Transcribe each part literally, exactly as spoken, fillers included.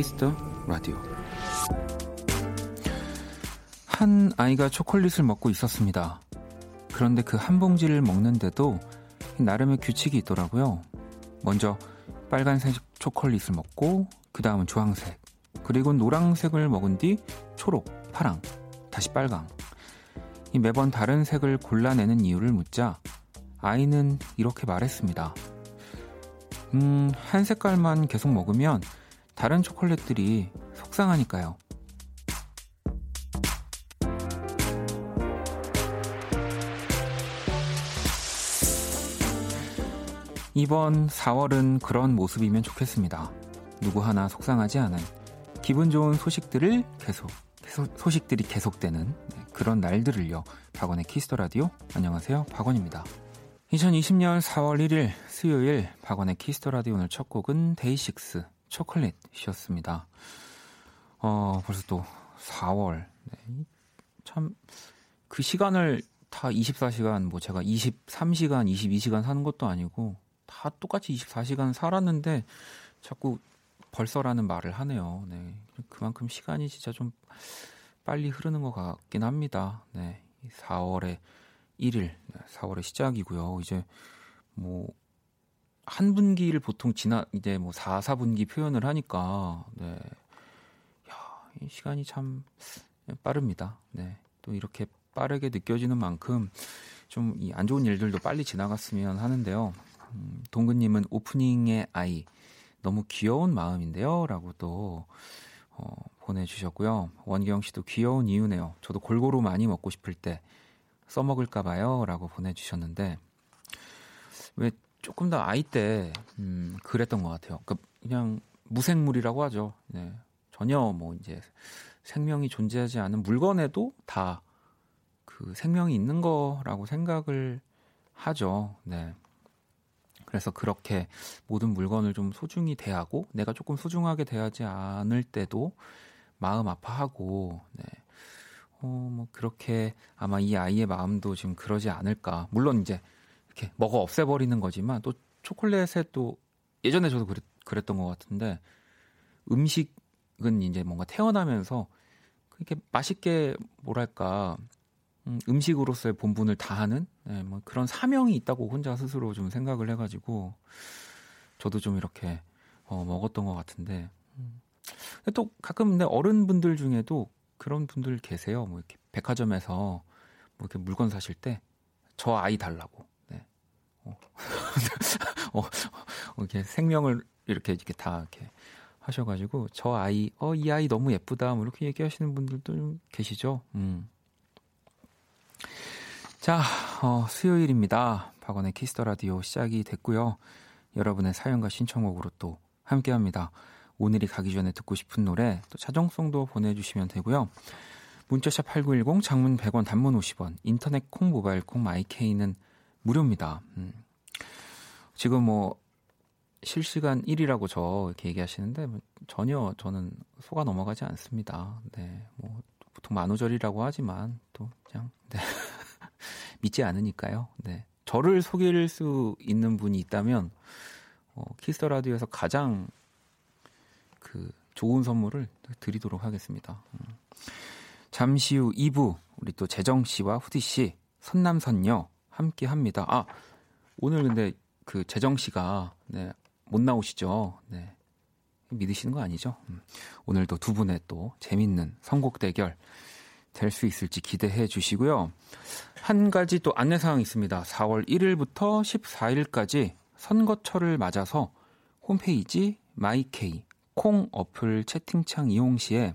키스 더 라디오. 한 아이가 초콜릿을 먹고 있었습니다. 그런데 그 한 봉지를 먹는데도 나름의 규칙이 있더라고요. 먼저 빨간색 초콜릿을 먹고 그 다음은 주황색, 그리고 노란색을 먹은 뒤 초록, 파랑, 다시 빨강. 이 매번 다른 색을 골라내는 이유를 묻자 아이는 이렇게 말했습니다. 음, 한 색깔만 계속 먹으면 다른 초콜릿들이 속상하니까요. 이번 사월은 그런 모습이면 좋겠습니다. 누구 하나 속상하지 않은, 기분 좋은 소식들을 계속, 계속 소식들이 계속되는 그런 날들을요. 박원의 키스 더 라디오. 안녕하세요, 박원입니다. 이천이십년 사월 일일 수요일 박원의 키스 더 라디오. 오늘 첫 곡은 데이식스 초콜릿이었습니다. 어, 벌써 또 사월. 네, 참 그 시간을 다 이십사 시간, 뭐 제가 이십삼 시간, 이십이 시간 사는 것도 아니고 다 똑같이 이십사 시간 살았는데 자꾸 벌써라는 말을 하네요. 네, 그만큼 시간이 진짜 좀 빨리 흐르는 것 같긴 합니다. 네, 사월의 일일, 사월의 시작이고요. 이제 뭐 한 분기를 보통 지나 이제 뭐 사, 사분기 표현을 하니까, 네, 야, 이 시간이 참 빠릅니다. 네, 또 이렇게 빠르게 느껴지는 만큼 좀 이 안 좋은 일들도 빨리 지나갔으면 하는데요. 음, 동근님은 오프닝의 아이 너무 귀여운 마음인데요 라고 또 어, 보내주셨고요. 원기영씨도 귀여운 이유네요. 저도 골고루 많이 먹고 싶을 때 써먹을까봐요 라고 보내주셨는데, 왜 조금 더 아이 때 음, 그랬던 것 같아요. 그러니까 그냥 무생물이라고 하죠. 네, 전혀 뭐 이제 생명이 존재하지 않은 물건에도 다 그 생명이 있는 거라고 생각을 하죠. 네, 그래서 그렇게 모든 물건을 좀 소중히 대하고 내가 조금 소중하게 대하지 않을 때도 마음 아파하고, 네, 어, 뭐 그렇게 아마 이 아이의 마음도 지금 그러지 않을까. 물론 이제 이렇게 먹어 없애버리는 거지만, 또 초콜릿에 또 예전에 저도 그랬, 그랬던 것 같은데, 음식은 이제 뭔가 태어나면서 그렇게 맛있게 뭐랄까 음식으로서의 본분을 다하는, 네, 뭐 그런 사명이 있다고 혼자 스스로 좀 생각을 해가지고 저도 좀 이렇게 어, 먹었던 것 같은데, 근데 또 가끔 근데 어른분들 중에도 그런 분들 계세요. 뭐 이렇게 백화점에서 뭐 이렇게 물건 사실 때 저 아이 달라고, 네, 어. 어, 이렇게 생명을 이렇게 이렇게 다 이렇게 하셔가지고 저 아이, 어, 이 아이 너무 예쁘다, 뭐 이렇게 얘기하시는 분들도 좀 계시죠. 음. 자, 어, 수요일입니다. 박원의 키스 더 라디오 시작이 됐고요. 여러분의 사연과 신청곡으로 또 함께합니다. 오늘이 가기 전에 듣고 싶은 노래, 또 자정송도 보내주시면 되고요. 문자샵 팔구일공, 장문 백 원, 단문 오십 원, 인터넷 콩, 모바일 콩, 마이케이는 무료입니다. 음. 지금 뭐 실시간 일이라고 저 이렇게 얘기하시는데 전혀 저는 속아 넘어가지 않습니다. 네, 뭐 보통 만우절이라고 하지만 또 그냥, 네, 믿지 않으니까요. 네, 저를 속일 수 있는 분이 있다면 어, 키스 더 라디오에서 가장 그 좋은 선물을 드리도록 하겠습니다. 음. 잠시 후 이 부 우리 또 재정 씨와 후디 씨, 선남선녀 함께합니다. 아, 오늘 근데 그 재정 씨가, 네, 못 나오시죠? 네, 믿으시는 거 아니죠? 음. 오늘도 두 분의 또 재밌는 선곡 대결 될 수 있을지 기대해 주시고요. 한 가지 또 안내사항이 있습니다. 사월 일일부터 십사일까지 선거철을 맞아서 홈페이지 마이케이 콩 어플 채팅창 이용 시에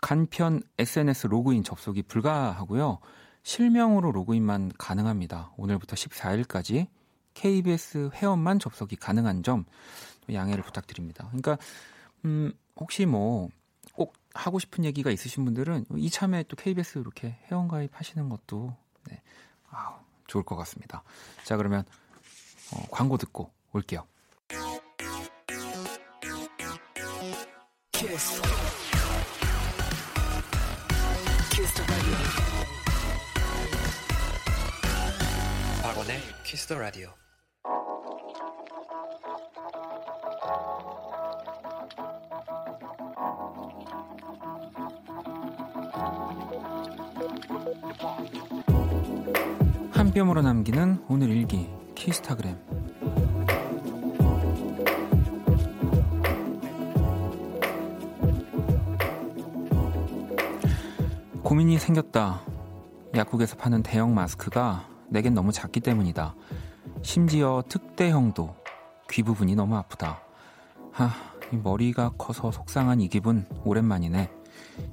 간편 에스엔에스 로그인 접속이 불가하고요. 실명으로 로그인만 가능합니다. 오늘부터 십사일까지 케이비에스 회원만 접속이 가능한 점 양해를 부탁드립니다. 그러니까 음, 혹시 뭐 꼭 하고 싶은 얘기가 있으신 분들은 이참에 또 케이비에스 이렇게 회원가입 하시는 것도, 네, 아우, 좋을 것 같습니다. 자, 그러면 어, 광고 듣고 올게요. 키스. 키스 더 라디오. 박원의 키스 더 라디오. 폐렴으로 남기는 오늘 일기 키스타그램. 고민이 생겼다. 약국에서 파는 대형 마스크가 내겐 너무 작기 때문이다. 심지어 특대형도 귀 부분이 너무 아프다. 하, 이 머리가 커서 속상한 이 기분 오랜만이네.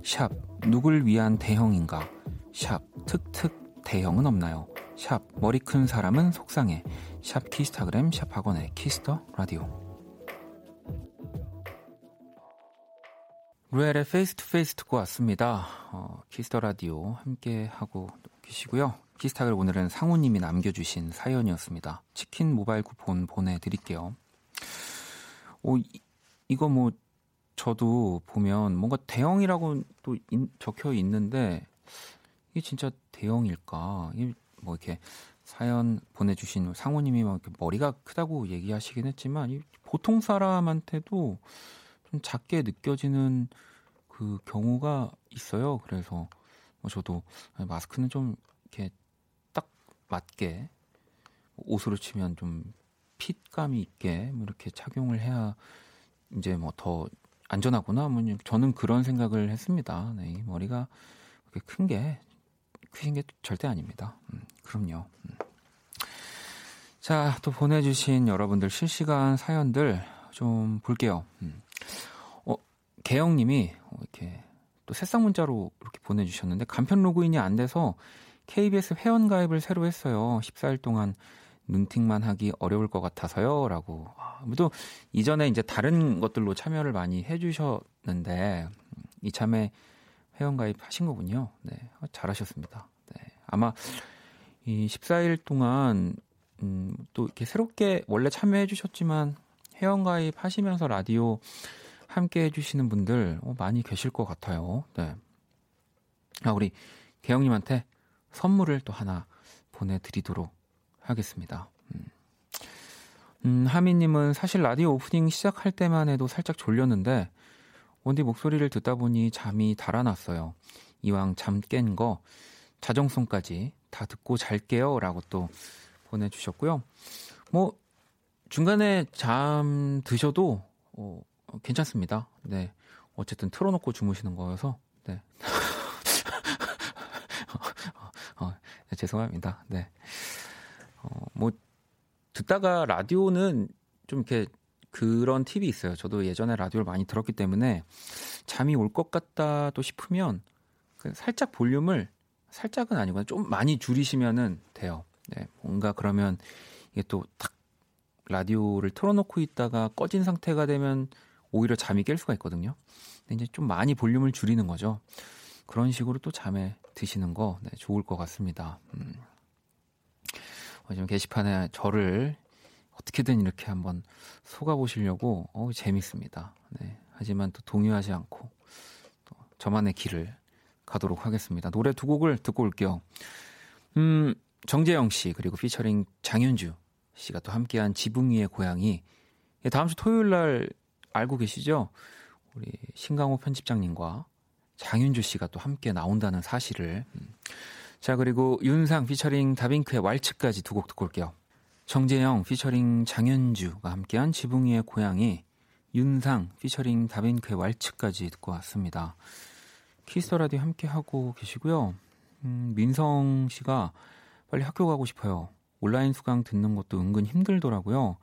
샵 누굴 위한 대형인가. 샵 특특 대형은 없나요. 샵 머리 큰 사람은 속상해. 샵 키스타그램. 샵 학원의 키스터 라디오. 루엘의 페이스 투 페이스 듣고 왔습니다. 어, 키스터 라디오 함께 하고 계시고요. 키스타그램 오늘은 상우님이 남겨주신 사연이었습니다. 치킨 모바일 쿠폰 보내드릴게요. 오, 이, 이거 뭐 저도 보면 뭔가 대형이라고 또 인, 적혀 있는데 이게 진짜 대형일까? 이게 뭐 이렇게 사연 보내주신 상우님이 막 이렇게 머리가 크다고 얘기하시긴 했지만 보통 사람한테도 좀 작게 느껴지는 그 경우가 있어요. 그래서 뭐 저도 마스크는 좀 이렇게 딱 맞게 옷으로 치면 좀 핏감이 있게 뭐 이렇게 착용을 해야 이제 뭐 더 안전하구나. 뭐 저는 그런 생각을 했습니다. 네, 머리가 그렇게 큰 게 크신 게 절대 아닙니다. 음, 그럼요. 음. 자, 또 보내주신 여러분들 실시간 사연들 좀 볼게요. 음. 어, 개영님이 이렇게 또 새싹 문자로 이렇게 보내주셨는데 간편 로그인이 안 돼서 케이비에스 회원 가입을 새로 했어요. 십사 일 동안 눈팅만 하기 어려울 것 같아서요. 라고. 또 이전에 이제 다른 것들로 참여를 많이 해주셨는데 이참에 회원 가입하신 거군요. 네, 잘하셨습니다. 네, 아마 이 십사 일 동안 음, 또 이렇게 새롭게 원래 참여해주셨지만 회원 가입하시면서 라디오 함께 해주시는 분들 많이 계실 것 같아요. 네. 아, 우리 개영님한테 선물을 또 하나 보내드리도록 하겠습니다. 음. 음, 하미님은 사실 라디오 오프닝 시작할 때만 해도 살짝 졸렸는데 원디 목소리를 듣다 보니 잠이 달아났어요. 이왕 잠 깬 거 자정송까지 다 듣고 잘게요. 라고 또 보내주셨고요. 뭐 중간에 잠 드셔도 어, 괜찮습니다. 네, 어쨌든 틀어놓고 주무시는 거여서. 네. 어, 네, 죄송합니다. 네, 어, 뭐 듣다가 라디오는 좀 이렇게 그런 팁이 있어요. 저도 예전에 라디오를 많이 들었기 때문에 잠이 올 것 같다 또 싶으면 살짝 볼륨을 살짝은 아니고 좀 많이 줄이시면은 돼요. 네, 뭔가 그러면 이게 또 탁 라디오를 틀어놓고 있다가 꺼진 상태가 되면 오히려 잠이 깰 수가 있거든요. 근데 이제 좀 많이 볼륨을 줄이는 거죠. 그런 식으로 또 잠에 드시는 거 네, 좋을 것 같습니다. 음. 지금 게시판에 저를 어떻게든 이렇게 한번 속아보시려고 어, 재밌습니다. 네, 하지만 또 동요하지 않고 또 저만의 길을 가도록 하겠습니다. 노래 두 곡을 듣고 올게요. 음, 정재영 씨 그리고 피처링 장윤주 씨가 또 함께한 지붕 위의 고양이. 예, 다음 주 토요일 날 알고 계시죠? 우리 신강호 편집장님과 장윤주 씨가 또 함께 나온다는 사실을. 음. 자, 그리고 윤상 피처링 다빈크의 왈츠까지 두 곡 듣고 올게요. 정재영 피처링 장윤주가 함께한 지붕 위의 고양이, 윤상 피처링 다빈크의 왈츠까지 듣고 왔습니다. 키스더라디오 함께하고 계시고요. 음, 민성 씨가 빨리 학교 가고 싶어요. 온라인 수강 듣는 것도 은근 힘들더라고요.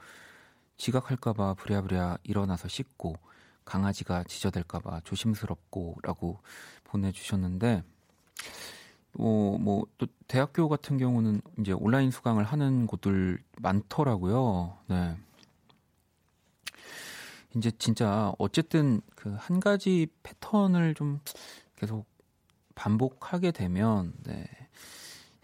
지각할까봐 부랴부랴 일어나서 씻고 강아지가 지저댈까봐 조심스럽고 라고 보내주셨는데 어, 뭐 또 대학교 같은 경우는 이제 온라인 수강을 하는 곳들 많더라고요. 네. 이제 진짜 어쨌든 그 한 가지 패턴을 좀 계속 반복하게 되면 네.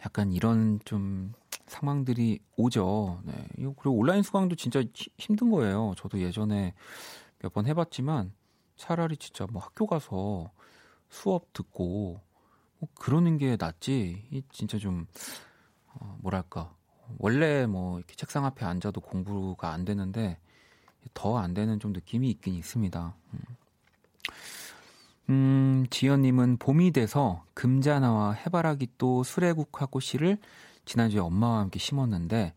약간 이런 좀 상황들이 오죠. 네. 그리고 온라인 수강도 진짜 힘든 거예요. 저도 예전에 몇 번 해봤지만 차라리 진짜 뭐 학교 가서 수업 듣고 뭐 그러는 게 낫지. 이 진짜 좀 어 뭐랄까 원래 뭐 이렇게 책상 앞에 앉아도 공부가 안 되는데 더 안 되는 좀 느낌이 있긴 있습니다. 음, 음 지연님은 봄이 돼서 금자나와 해바라기 또 수레국화 꽃씨를 지난주에 엄마와 함께 심었는데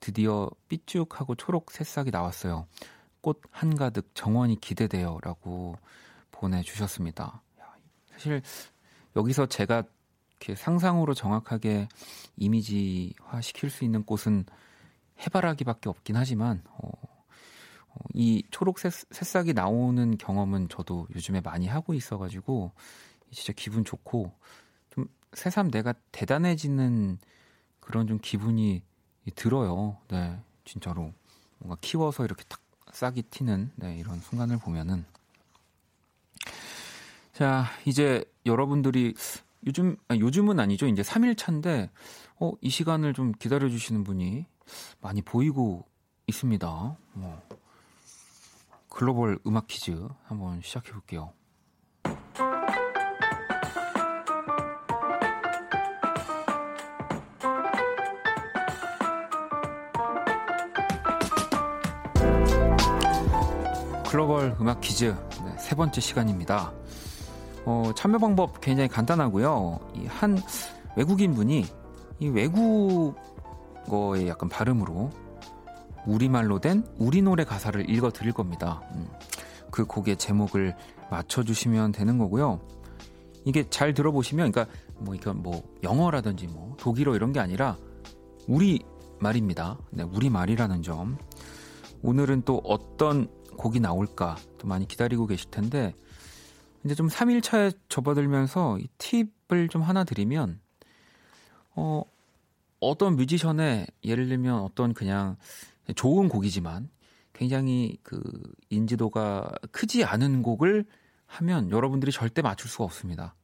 드디어 삐죽하고 초록 새싹이 나왔어요. 꽃 한가득 정원이 기대돼요 라고 보내주셨습니다. 사실 여기서 제가 이렇게 상상으로 정확하게 이미지화 시킬 수 있는 꽃은 해바라기밖에 없긴 하지만 어, 어, 이 초록 새, 새싹이 나오는 경험은 저도 요즘에 많이 하고 있어가지고 진짜 기분 좋고 좀 새삼 내가 대단해지는 그런 좀 기분이 들어요. 네, 진짜로 뭔가 키워서 이렇게 탁 싹이 튀는 네, 이런 순간을 보면은 자 이제 여러분들이 요즘 아니, 요즘은 아니죠. 이제 삼 일 차인데 어, 이 시간을 좀 기다려주시는 분이 많이 보이고 있습니다. 뭐, 글로벌 음악 퀴즈 한번 시작해 볼게요. 글로벌 음악 퀴즈 네, 세 번째 시간입니다. 어, 참여 방법 굉장히 간단하고요. 이 한 외국인 분이 이 외국어의 약간 발음으로 우리말로 된 우리 노래 가사를 읽어 드릴 겁니다. 음, 그 곡의 제목을 맞춰주시면 되는 거고요. 이게 잘 들어보시면, 그러니까 뭐 이건 뭐 영어라든지 뭐 독일어 이런 게 아니라 우리 말입니다. 네, 우리 말이라는 점. 오늘은 또 어떤 곡이 나올까 또 많이 기다리고 계실 텐데. 이제 좀 삼 일 차에 접어들면서 이 팁을 좀 하나 드리면 어, 어떤 뮤지션의 예를 들면 어떤 그냥 좋은 곡이지만 굉장히 그 인지도가 크지 않은 곡을 하면 여러분들이 절대 맞출 수가 없습니다.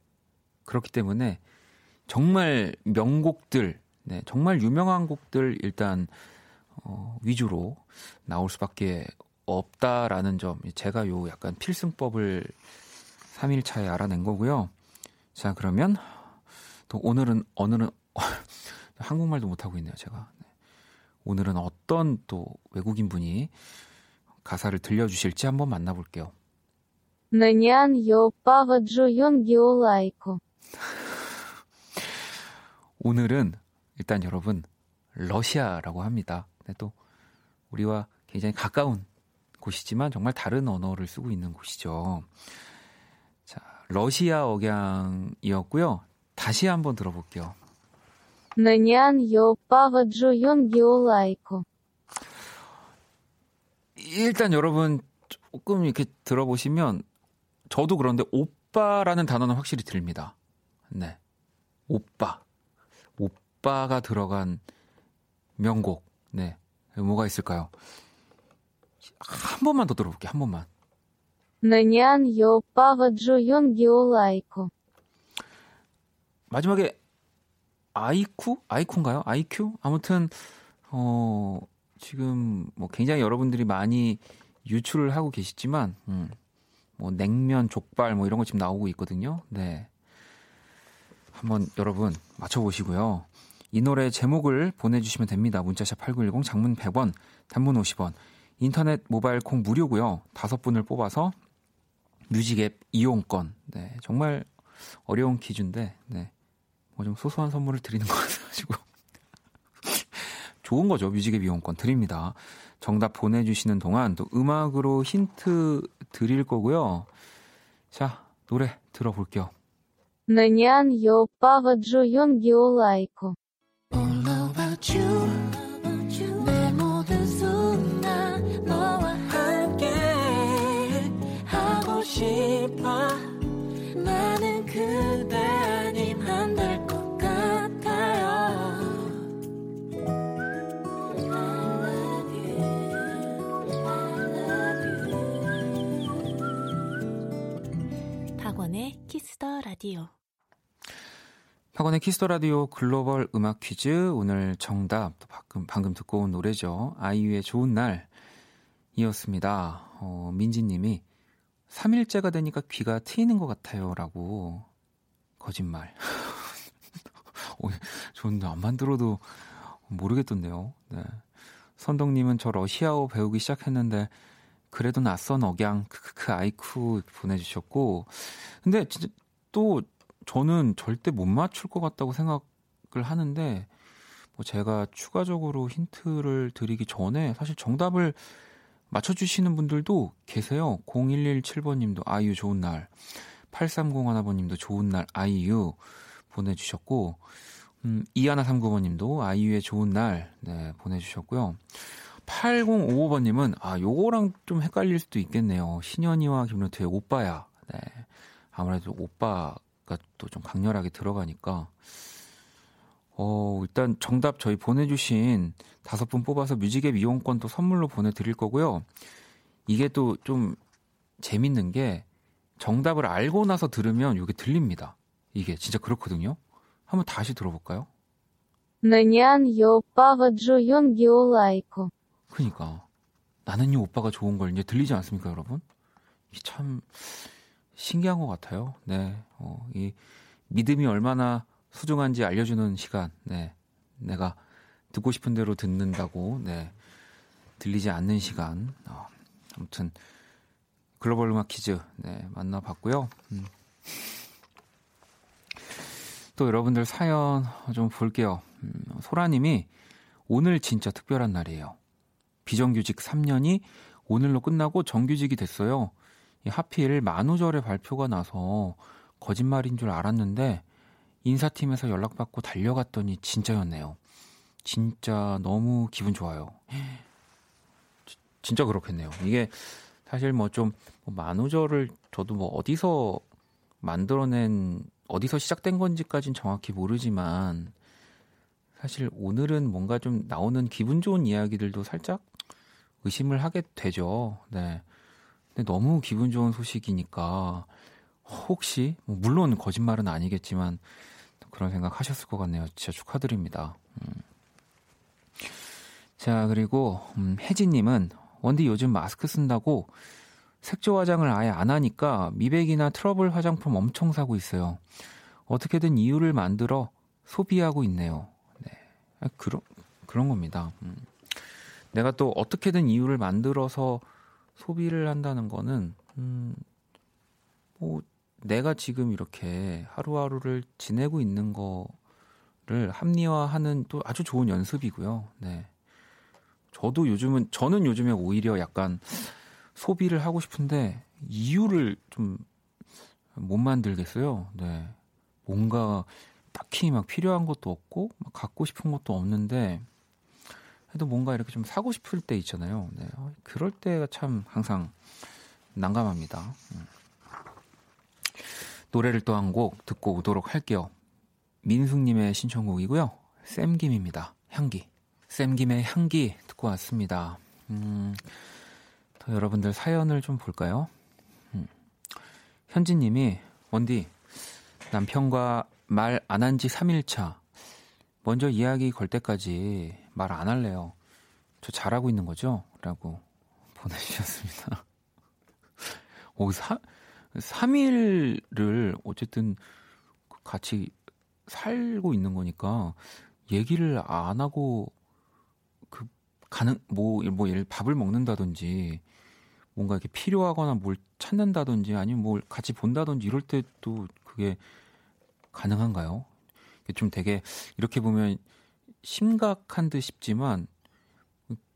그렇기 때문에 정말 명곡들, 네, 정말 유명한 곡들 일단 어, 위주로 나올 수밖에 없다라는 점 제가 요 약간 필승법을 삼 일 차에 알아낸 거고요. 자, 그러면 또 오늘은 오늘은 한국말도 못하고 있네요, 제가. 오늘은 어떤 또 외국인 분이 가사를 들려주실지 한번 만나볼게요. 오늘은 일단 여러분 러시아라고 합니다. 또 우리와 굉장히 가까운 곳이지만 정말 다른 언어를 쓰고 있는 곳이죠. 러시아 억양이었고요. 다시 한번 들어볼게요. 일단 여러분 조금 이렇게 들어보시면 저도 그런데 오빠라는 단어는 확실히 들립니다. 네, 오빠, 오빠가 들어간 명곡. 네, 뭐가 있을까요? 한 번만 더 들어볼게요. 한 번만. 마지막에 아이쿠? 아이쿠인가요? 아이큐? 아무튼 어, 지금 뭐 굉장히 여러분들이 많이 유출을 하고 계시지만 음, 뭐 냉면, 족발 뭐 이런 거 지금 나오고 있거든요. 네, 한번 여러분 맞춰보시고요. 이 노래 제목을 보내주시면 됩니다. 문자샵 팔구일공, 장문 백 원, 단문 오십 원, 인터넷 모바일 콩 무료고요. 다섯 분을 뽑아서 뮤직앱 이용권. 네, 정말 어려운 퀴즈인데 네, 뭐 좀 소소한 선물을 드리는 것 같아가지고 좋은 거죠. 뮤직앱 이용권 드립니다. 정답 보내주시는 동안 또 음악으로 힌트 드릴 거고요. 자, 노래 들어볼게요. 나는 그대 아님 안 될 것 같아요. I love you, I love you. 박원의 키스더 라디오. 박원의 키스더 라디오 글로벌 음악 퀴즈 오늘 정답 방금, 방금 듣고 온 노래죠. 아이유의 좋은 날이었습니다. 어, 민지님이 삼 일째가 되니까 귀가 트이는 것 같아요 라고. 거짓말. 저는 안만 들어도 모르겠던데요. 네. 선동님은 저 러시아어 배우기 시작했는데 그래도 낯선 억양 크크크 아이쿠 보내주셨고, 근데 진짜 또 저는 절대 못 맞출 것 같다고 생각을 하는데 제가 추가적으로 힌트를 드리기 전에 사실 정답을 맞춰주시는 분들도 계세요. 공일일칠 번님도 아이유 좋은 날, 팔삼공일 번님도 좋은 날 아이유 보내주셨고, 음, 이일삼구 번님도 아이유의 좋은 날 네, 보내주셨고요. 팔공오오 번님은 아 요거랑 좀 헷갈릴 수도 있겠네요. 신현이와 김루트의 오빠야. 네, 아무래도 오빠가 또 좀 강렬하게 들어가니까. 어, 일단 정답 저희 보내주신 다섯 분 뽑아서 뮤직앱 이용권 또 선물로 보내드릴 거고요. 이게 또 좀 재밌는 게 정답을 알고 나서 들으면 이게 들립니다. 이게 진짜 그렇거든요. 한번 다시 들어볼까요? 나는요 오빠가 좋은 게 올라이고. 그러니까 나는요 오빠가 좋은 걸 이제 들리지 않습니까, 여러분? 이게 참 신기한 것 같아요. 네, 어, 이 믿음이 얼마나 소중한지 알려주는 시간. 네, 내가 듣고 싶은 대로 듣는다고 네 들리지 않는 시간. 어, 아무튼 글로벌 음악 퀴즈 네 만나봤고요. 음. 또 여러분들 사연 좀 볼게요. 음, 소라님이 오늘 진짜 특별한 날이에요. 비정규직 삼 년이 오늘로 끝나고 정규직이 됐어요. 이 하필 만우절에 발표가 나서 거짓말인 줄 알았는데 인사팀에서 연락받고 달려갔더니 진짜였네요. 진짜 너무 기분 좋아요. 진짜 그렇겠네요. 이게 사실 뭐 좀 만우절을 저도 뭐 어디서 만들어낸 어디서 시작된 건지까지는 정확히 모르지만 사실 오늘은 뭔가 좀 나오는 기분 좋은 이야기들도 살짝 의심을 하게 되죠. 네. 근데 너무 기분 좋은 소식이니까 혹시 물론 거짓말은 아니겠지만 그런 생각 하셨을 것 같네요. 진짜 축하드립니다. 음. 자 그리고 음, 혜진님은 원디 요즘 마스크 쓴다고 색조 화장을 아예 안 하니까 미백이나 트러블 화장품 엄청 사고 있어요. 어떻게든 이유를 만들어 소비하고 있네요. 네, 아, 그런 그런 겁니다. 음. 내가 또 어떻게든 이유를 만들어서 소비를 한다는 거는 음, 뭐 내가 지금 이렇게 하루하루를 지내고 있는 거를 합리화하는 또 아주 좋은 연습이고요. 네, 저도 요즘은 저는 요즘에 오히려 약간 소비를 하고 싶은데 이유를 좀 못 만들겠어요. 네, 뭔가 딱히 막 필요한 것도 없고 막 갖고 싶은 것도 없는데 그래도 뭔가 이렇게 좀 사고 싶을 때 있잖아요. 네, 그럴 때가 참 항상 난감합니다. 노래를 또 한 곡 듣고 오도록 할게요. 민숙님의 신청곡이고요. 샘김입니다. 향기. 샘김의 향기 듣고 왔습니다. 음, 더 여러분들 사연을 좀 볼까요? 음. 현진님이 원디 남편과 말 안 한 지 삼 일 차 먼저 이야기 걸 때까지 말 안 할래요. 저 잘하고 있는 거죠? 라고 보내주셨습니다. 오, 사... 삼 일을 어쨌든 같이 살고 있는 거니까 얘기를 안 하고 그 가능 뭐 뭐 예를 밥을 먹는다든지 뭔가 이렇게 필요하거나 뭘 찾는다든지 아니면 뭘 같이 본다든지 이럴 때 또 그게 가능한가요? 좀 되게 이렇게 보면 심각한 듯 싶지만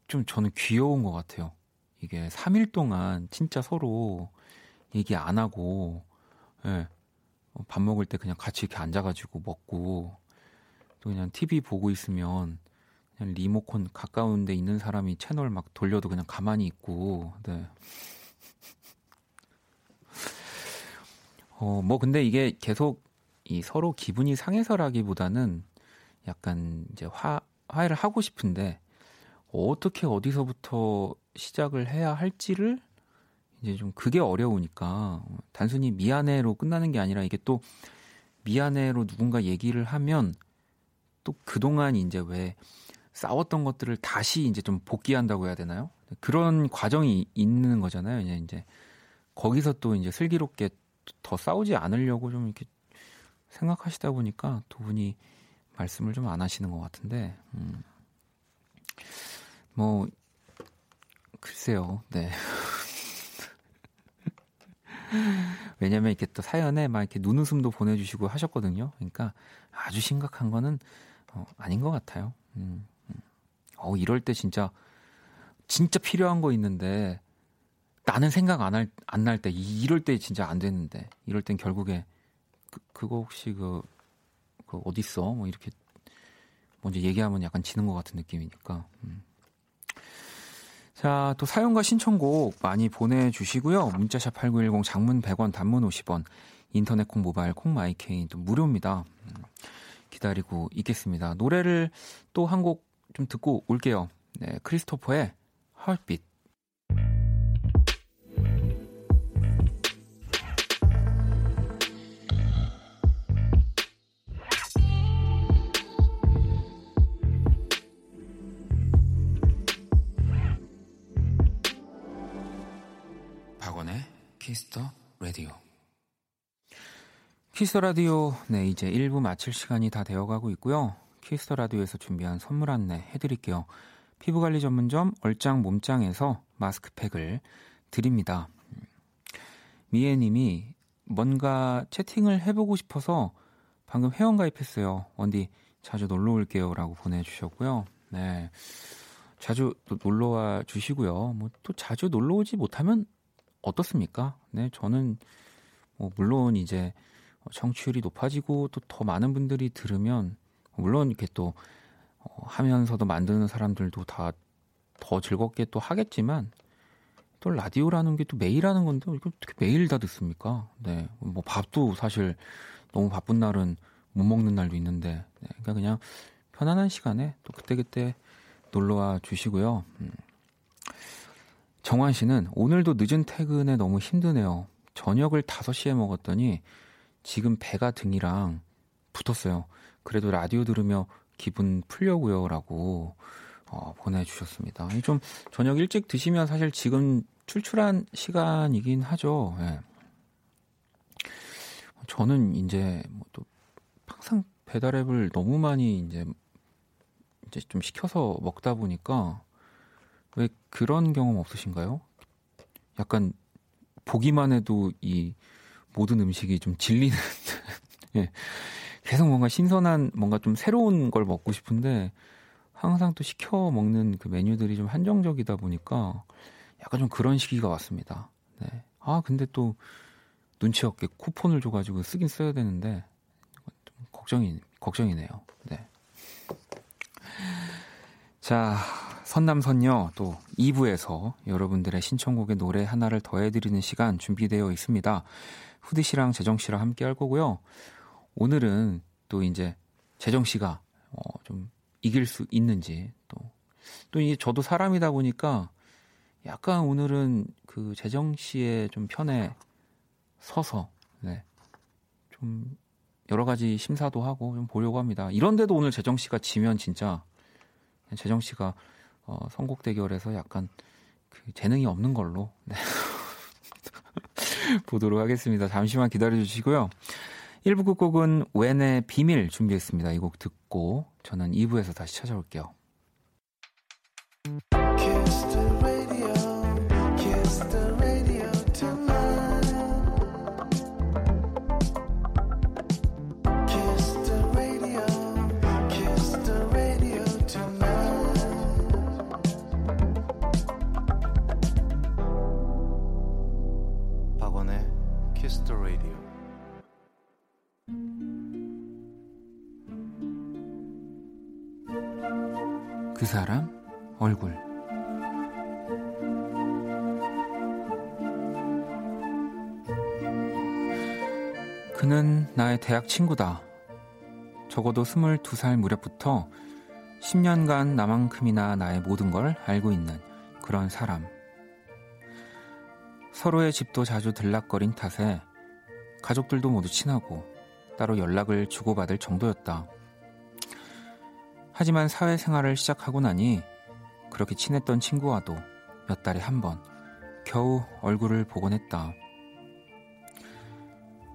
좀 저는 귀여운 것 같아요. 이게 삼 일 동안 진짜 서로 얘기 안 하고, 예. 밥 먹을 때 그냥 같이 이렇게 앉아가지고 먹고, 또 그냥 티비 보고 있으면, 그냥 리모컨 가까운 데 있는 사람이 채널 막 돌려도 그냥 가만히 있고, 네. 어, 뭐 근데 이게 계속 이 서로 기분이 상해서라기보다는 약간 이제 화, 화해를 하고 싶은데, 어떻게 어디서부터 시작을 해야 할지를 이제 좀 그게 어려우니까 단순히 미안해로 끝나는 게 아니라 이게 또 미안해로 누군가 얘기를 하면 또 그동안 이제 왜 싸웠던 것들을 다시 이제 좀 복귀한다고 해야 되나요? 그런 과정이 있는 거잖아요. 이제 이제 거기서 또 이제 슬기롭게 더 싸우지 않으려고 좀 이렇게 생각하시다 보니까 두 분이 말씀을 좀 안 하시는 것 같은데 음. 뭐 글쎄요. 네. 왜냐면 이렇게 또 사연에 막 이렇게 눈웃음도 보내주시고 하셨거든요. 그러니까 아주 심각한 거는 어, 아닌 것 같아요. 음. 어, 이럴 때 진짜 진짜 필요한 거 있는데 나는 생각 안 할 안 날 때 이럴 때 진짜 안 되는데 이럴 땐 결국에 그, 그거 혹시 그, 그 어딨어? 뭐 이렇게 먼저 얘기하면 약간 지는 것 같은 느낌이니까. 음. 자, 또 사연과 신청곡 많이 보내주시고요. 문자샵 팔구일공, 장문 백 원, 단문 오십 원, 인터넷 콩, 모바일 콩, 마이케인 또 무료입니다. 음, 기다리고 있겠습니다. 노래를 또 한 곡 좀 듣고 올게요. 네, 크리스토퍼의 Heartbeat. 키스터 라디오. 키스터 라디오. 네, 이제 일 부 마칠 시간이 다 되어가고 있고요. 키스터 라디오에서 준비한 선물 안내 해드릴게요. 피부관리 전문점 얼짱 몸짱에서 마스크팩을 드립니다. 미애님이 뭔가 채팅을 해보고 싶어서 방금 회원가입했어요. 원디 자주 놀러 올게요라고 보내주셨고요. 네, 자주 또 놀러와 주시고요. 뭐 또 자주 놀러 오지 못하면 어떻습니까? 네, 저는 뭐 물론 이제 청취율이 높아지고 또 더 많은 분들이 들으면 물론 이렇게 또 어, 하면서도 만드는 사람들도 다 더 즐겁게 또 하겠지만 또 라디오라는 게 또 매일 하는 건데 이거 어떻게 매일 다 듣습니까? 네, 뭐 밥도 사실 너무 바쁜 날은 못 먹는 날도 있는데 네, 그러니까 그냥 편안한 시간에 또 그때그때 놀러와 주시고요. 음. 정환 씨는 오늘도 늦은 퇴근에 너무 힘드네요. 저녁을 다섯 시에 먹었더니 지금 배가 등이랑 붙었어요. 그래도 라디오 들으며 기분 풀려고요 라고 어, 보내주셨습니다. 좀 저녁 일찍 드시면 사실 지금 출출한 시간이긴 하죠. 예. 저는 이제 뭐 또 항상 배달앱을 너무 많이 이제, 이제 좀 시켜서 먹다 보니까 왜 그런 경험 없으신가요? 약간 보기만 해도 이 모든 음식이 좀 질리는 예. 계속 뭔가 신선한 뭔가 좀 새로운 걸 먹고 싶은데 항상 또 시켜 먹는 그 메뉴들이 좀 한정적이다 보니까 약간 좀 그런 시기가 왔습니다. 네. 아 근데 또 눈치 없게 쿠폰을 줘가지고 쓰긴 써야 되는데 좀 걱정이 걱정이네요. 네. 자. 선남선녀 또 이 부에서 여러분들의 신청곡의 노래 하나를 더해드리는 시간 준비되어 있습니다. 후디 씨랑 재정 씨랑 함께 할 거고요. 오늘은 또 이제 재정 씨가 어 좀 이길 수 있는지 또 또 이제 저도 사람이다 보니까 약간 오늘은 그 재정 씨의 좀 편에 서서 네 좀 여러 가지 심사도 하고 좀 보려고 합니다. 이런데도 오늘 재정 씨가 지면 진짜 재정 씨가 어, 선곡 대결에서 약간 그 재능이 없는 걸로 네. 보도록 하겠습니다. 잠시만 기다려주시고요. 일 부 끝곡은 웬의 비밀 준비했습니다. 이 곡 듣고 저는 이 부에서 다시 찾아올게요. 그 사람 얼굴. 그는 나의 대학 친구다. 적어도 스물두 살 무렵부터 십 년간 나만큼이나 나의 모든 걸 알고 있는 그런 사람. 서로의 집도 자주 들락거린 탓에 가족들도 모두 친하고 따로 연락을 주고받을 정도였다. 하지만 사회생활을 시작하고 나니 그렇게 친했던 친구와도 몇 달에 한 번 겨우 얼굴을 보곤 했다.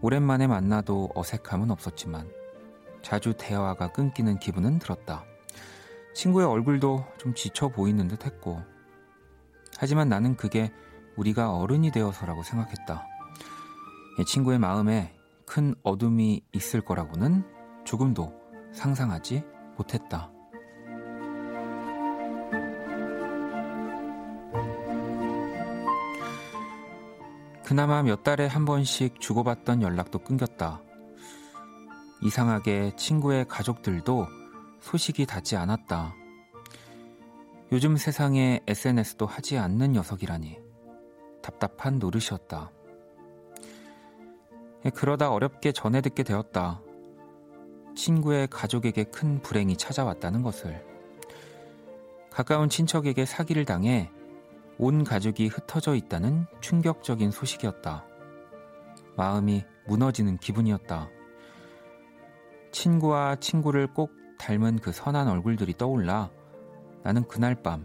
오랜만에 만나도 어색함은 없었지만 자주 대화가 끊기는 기분은 들었다. 친구의 얼굴도 좀 지쳐 보이는 듯 했고 하지만 나는 그게 우리가 어른이 되어서라고 생각했다. 친구의 마음에 큰 어둠이 있을 거라고는 조금도 상상하지 못했다. 그나마 몇 달에 한 번씩 주고받던 연락도 끊겼다. 이상하게 친구의 가족들도 소식이 닿지 않았다. 요즘 세상에 에스엔에스도 하지 않는 녀석이라니 답답한 노릇이었다. 그러다 어렵게 전해 듣게 되었다. 친구의 가족에게 큰 불행이 찾아왔다는 것을. 가까운 친척에게 사기를 당해 온 가족이 흩어져 있다는 충격적인 소식이었다. 마음이 무너지는 기분이었다. 친구와 친구를 꼭 닮은 그 선한 얼굴들이 떠올라 나는 그날 밤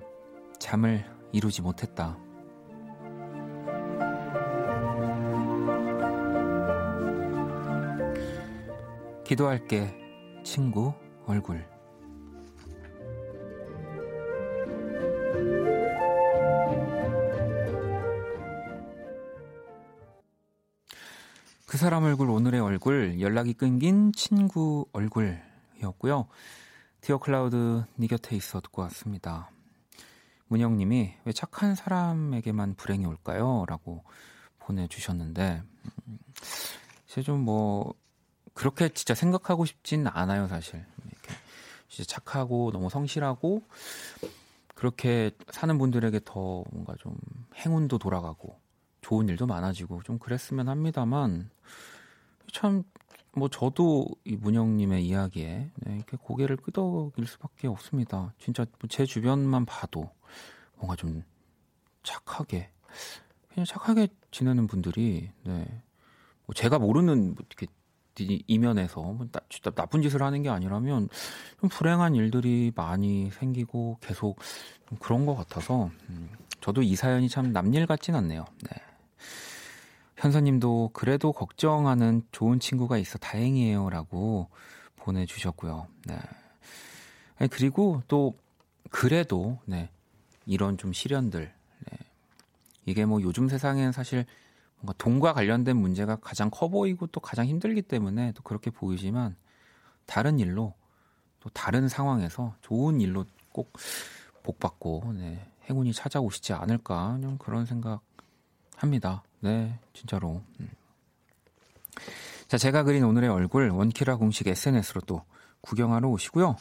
잠을 이루지 못했다. 기도할게, 친구 얼굴. 그 사람 얼굴, 오늘의 얼굴, 연락이 끊긴 친구 얼굴이었고요. 디어클라우드 네 곁에 있어 듣고 왔습니다. 문영님이 왜 착한 사람에게만 불행이 올까요? 라고 보내주셨는데, 사실 좀 뭐 그렇게 진짜 생각하고 싶진 않아요. 사실 이렇게 진짜 착하고 너무 성실하고 그렇게 사는 분들에게 더 뭔가 좀 행운도 돌아가고 좋은 일도 많아지고 좀 그랬으면 합니다만, 참 뭐 저도 이 문영님의 이야기에 이렇게 고개를 끄덕일 수밖에 없습니다. 진짜 제 주변만 봐도 뭔가 좀 착하게 그냥 착하게 지내는 분들이, 네, 뭐 제가 모르는 이렇게 이면에서 나, 나쁜 짓을 하는 게 아니라면 좀 불행한 일들이 많이 생기고 계속 좀 그런 것 같아서, 음, 저도 이 사연이 참 남일 같진 않네요. 네. 현서님도 그래도 걱정하는 좋은 친구가 있어 다행이에요 라고 보내주셨고요. 네. 그리고 또 그래도, 네, 이런 좀 시련들, 네, 이게 뭐 요즘 세상에는 사실 뭔가 돈과 관련된 문제가 가장 커 보이고 또 가장 힘들기 때문에 또 그렇게 보이지만, 다른 일로 또 다른 상황에서 좋은 일로 꼭 복받고, 네, 행운이 찾아오시지 않을까, 그냥 그런 생각합니다. 네, 진짜로. 음. 자, 제가 그린 오늘의 얼굴, 원키라 공식 에스엔에스로 또 구경하러 오시고요.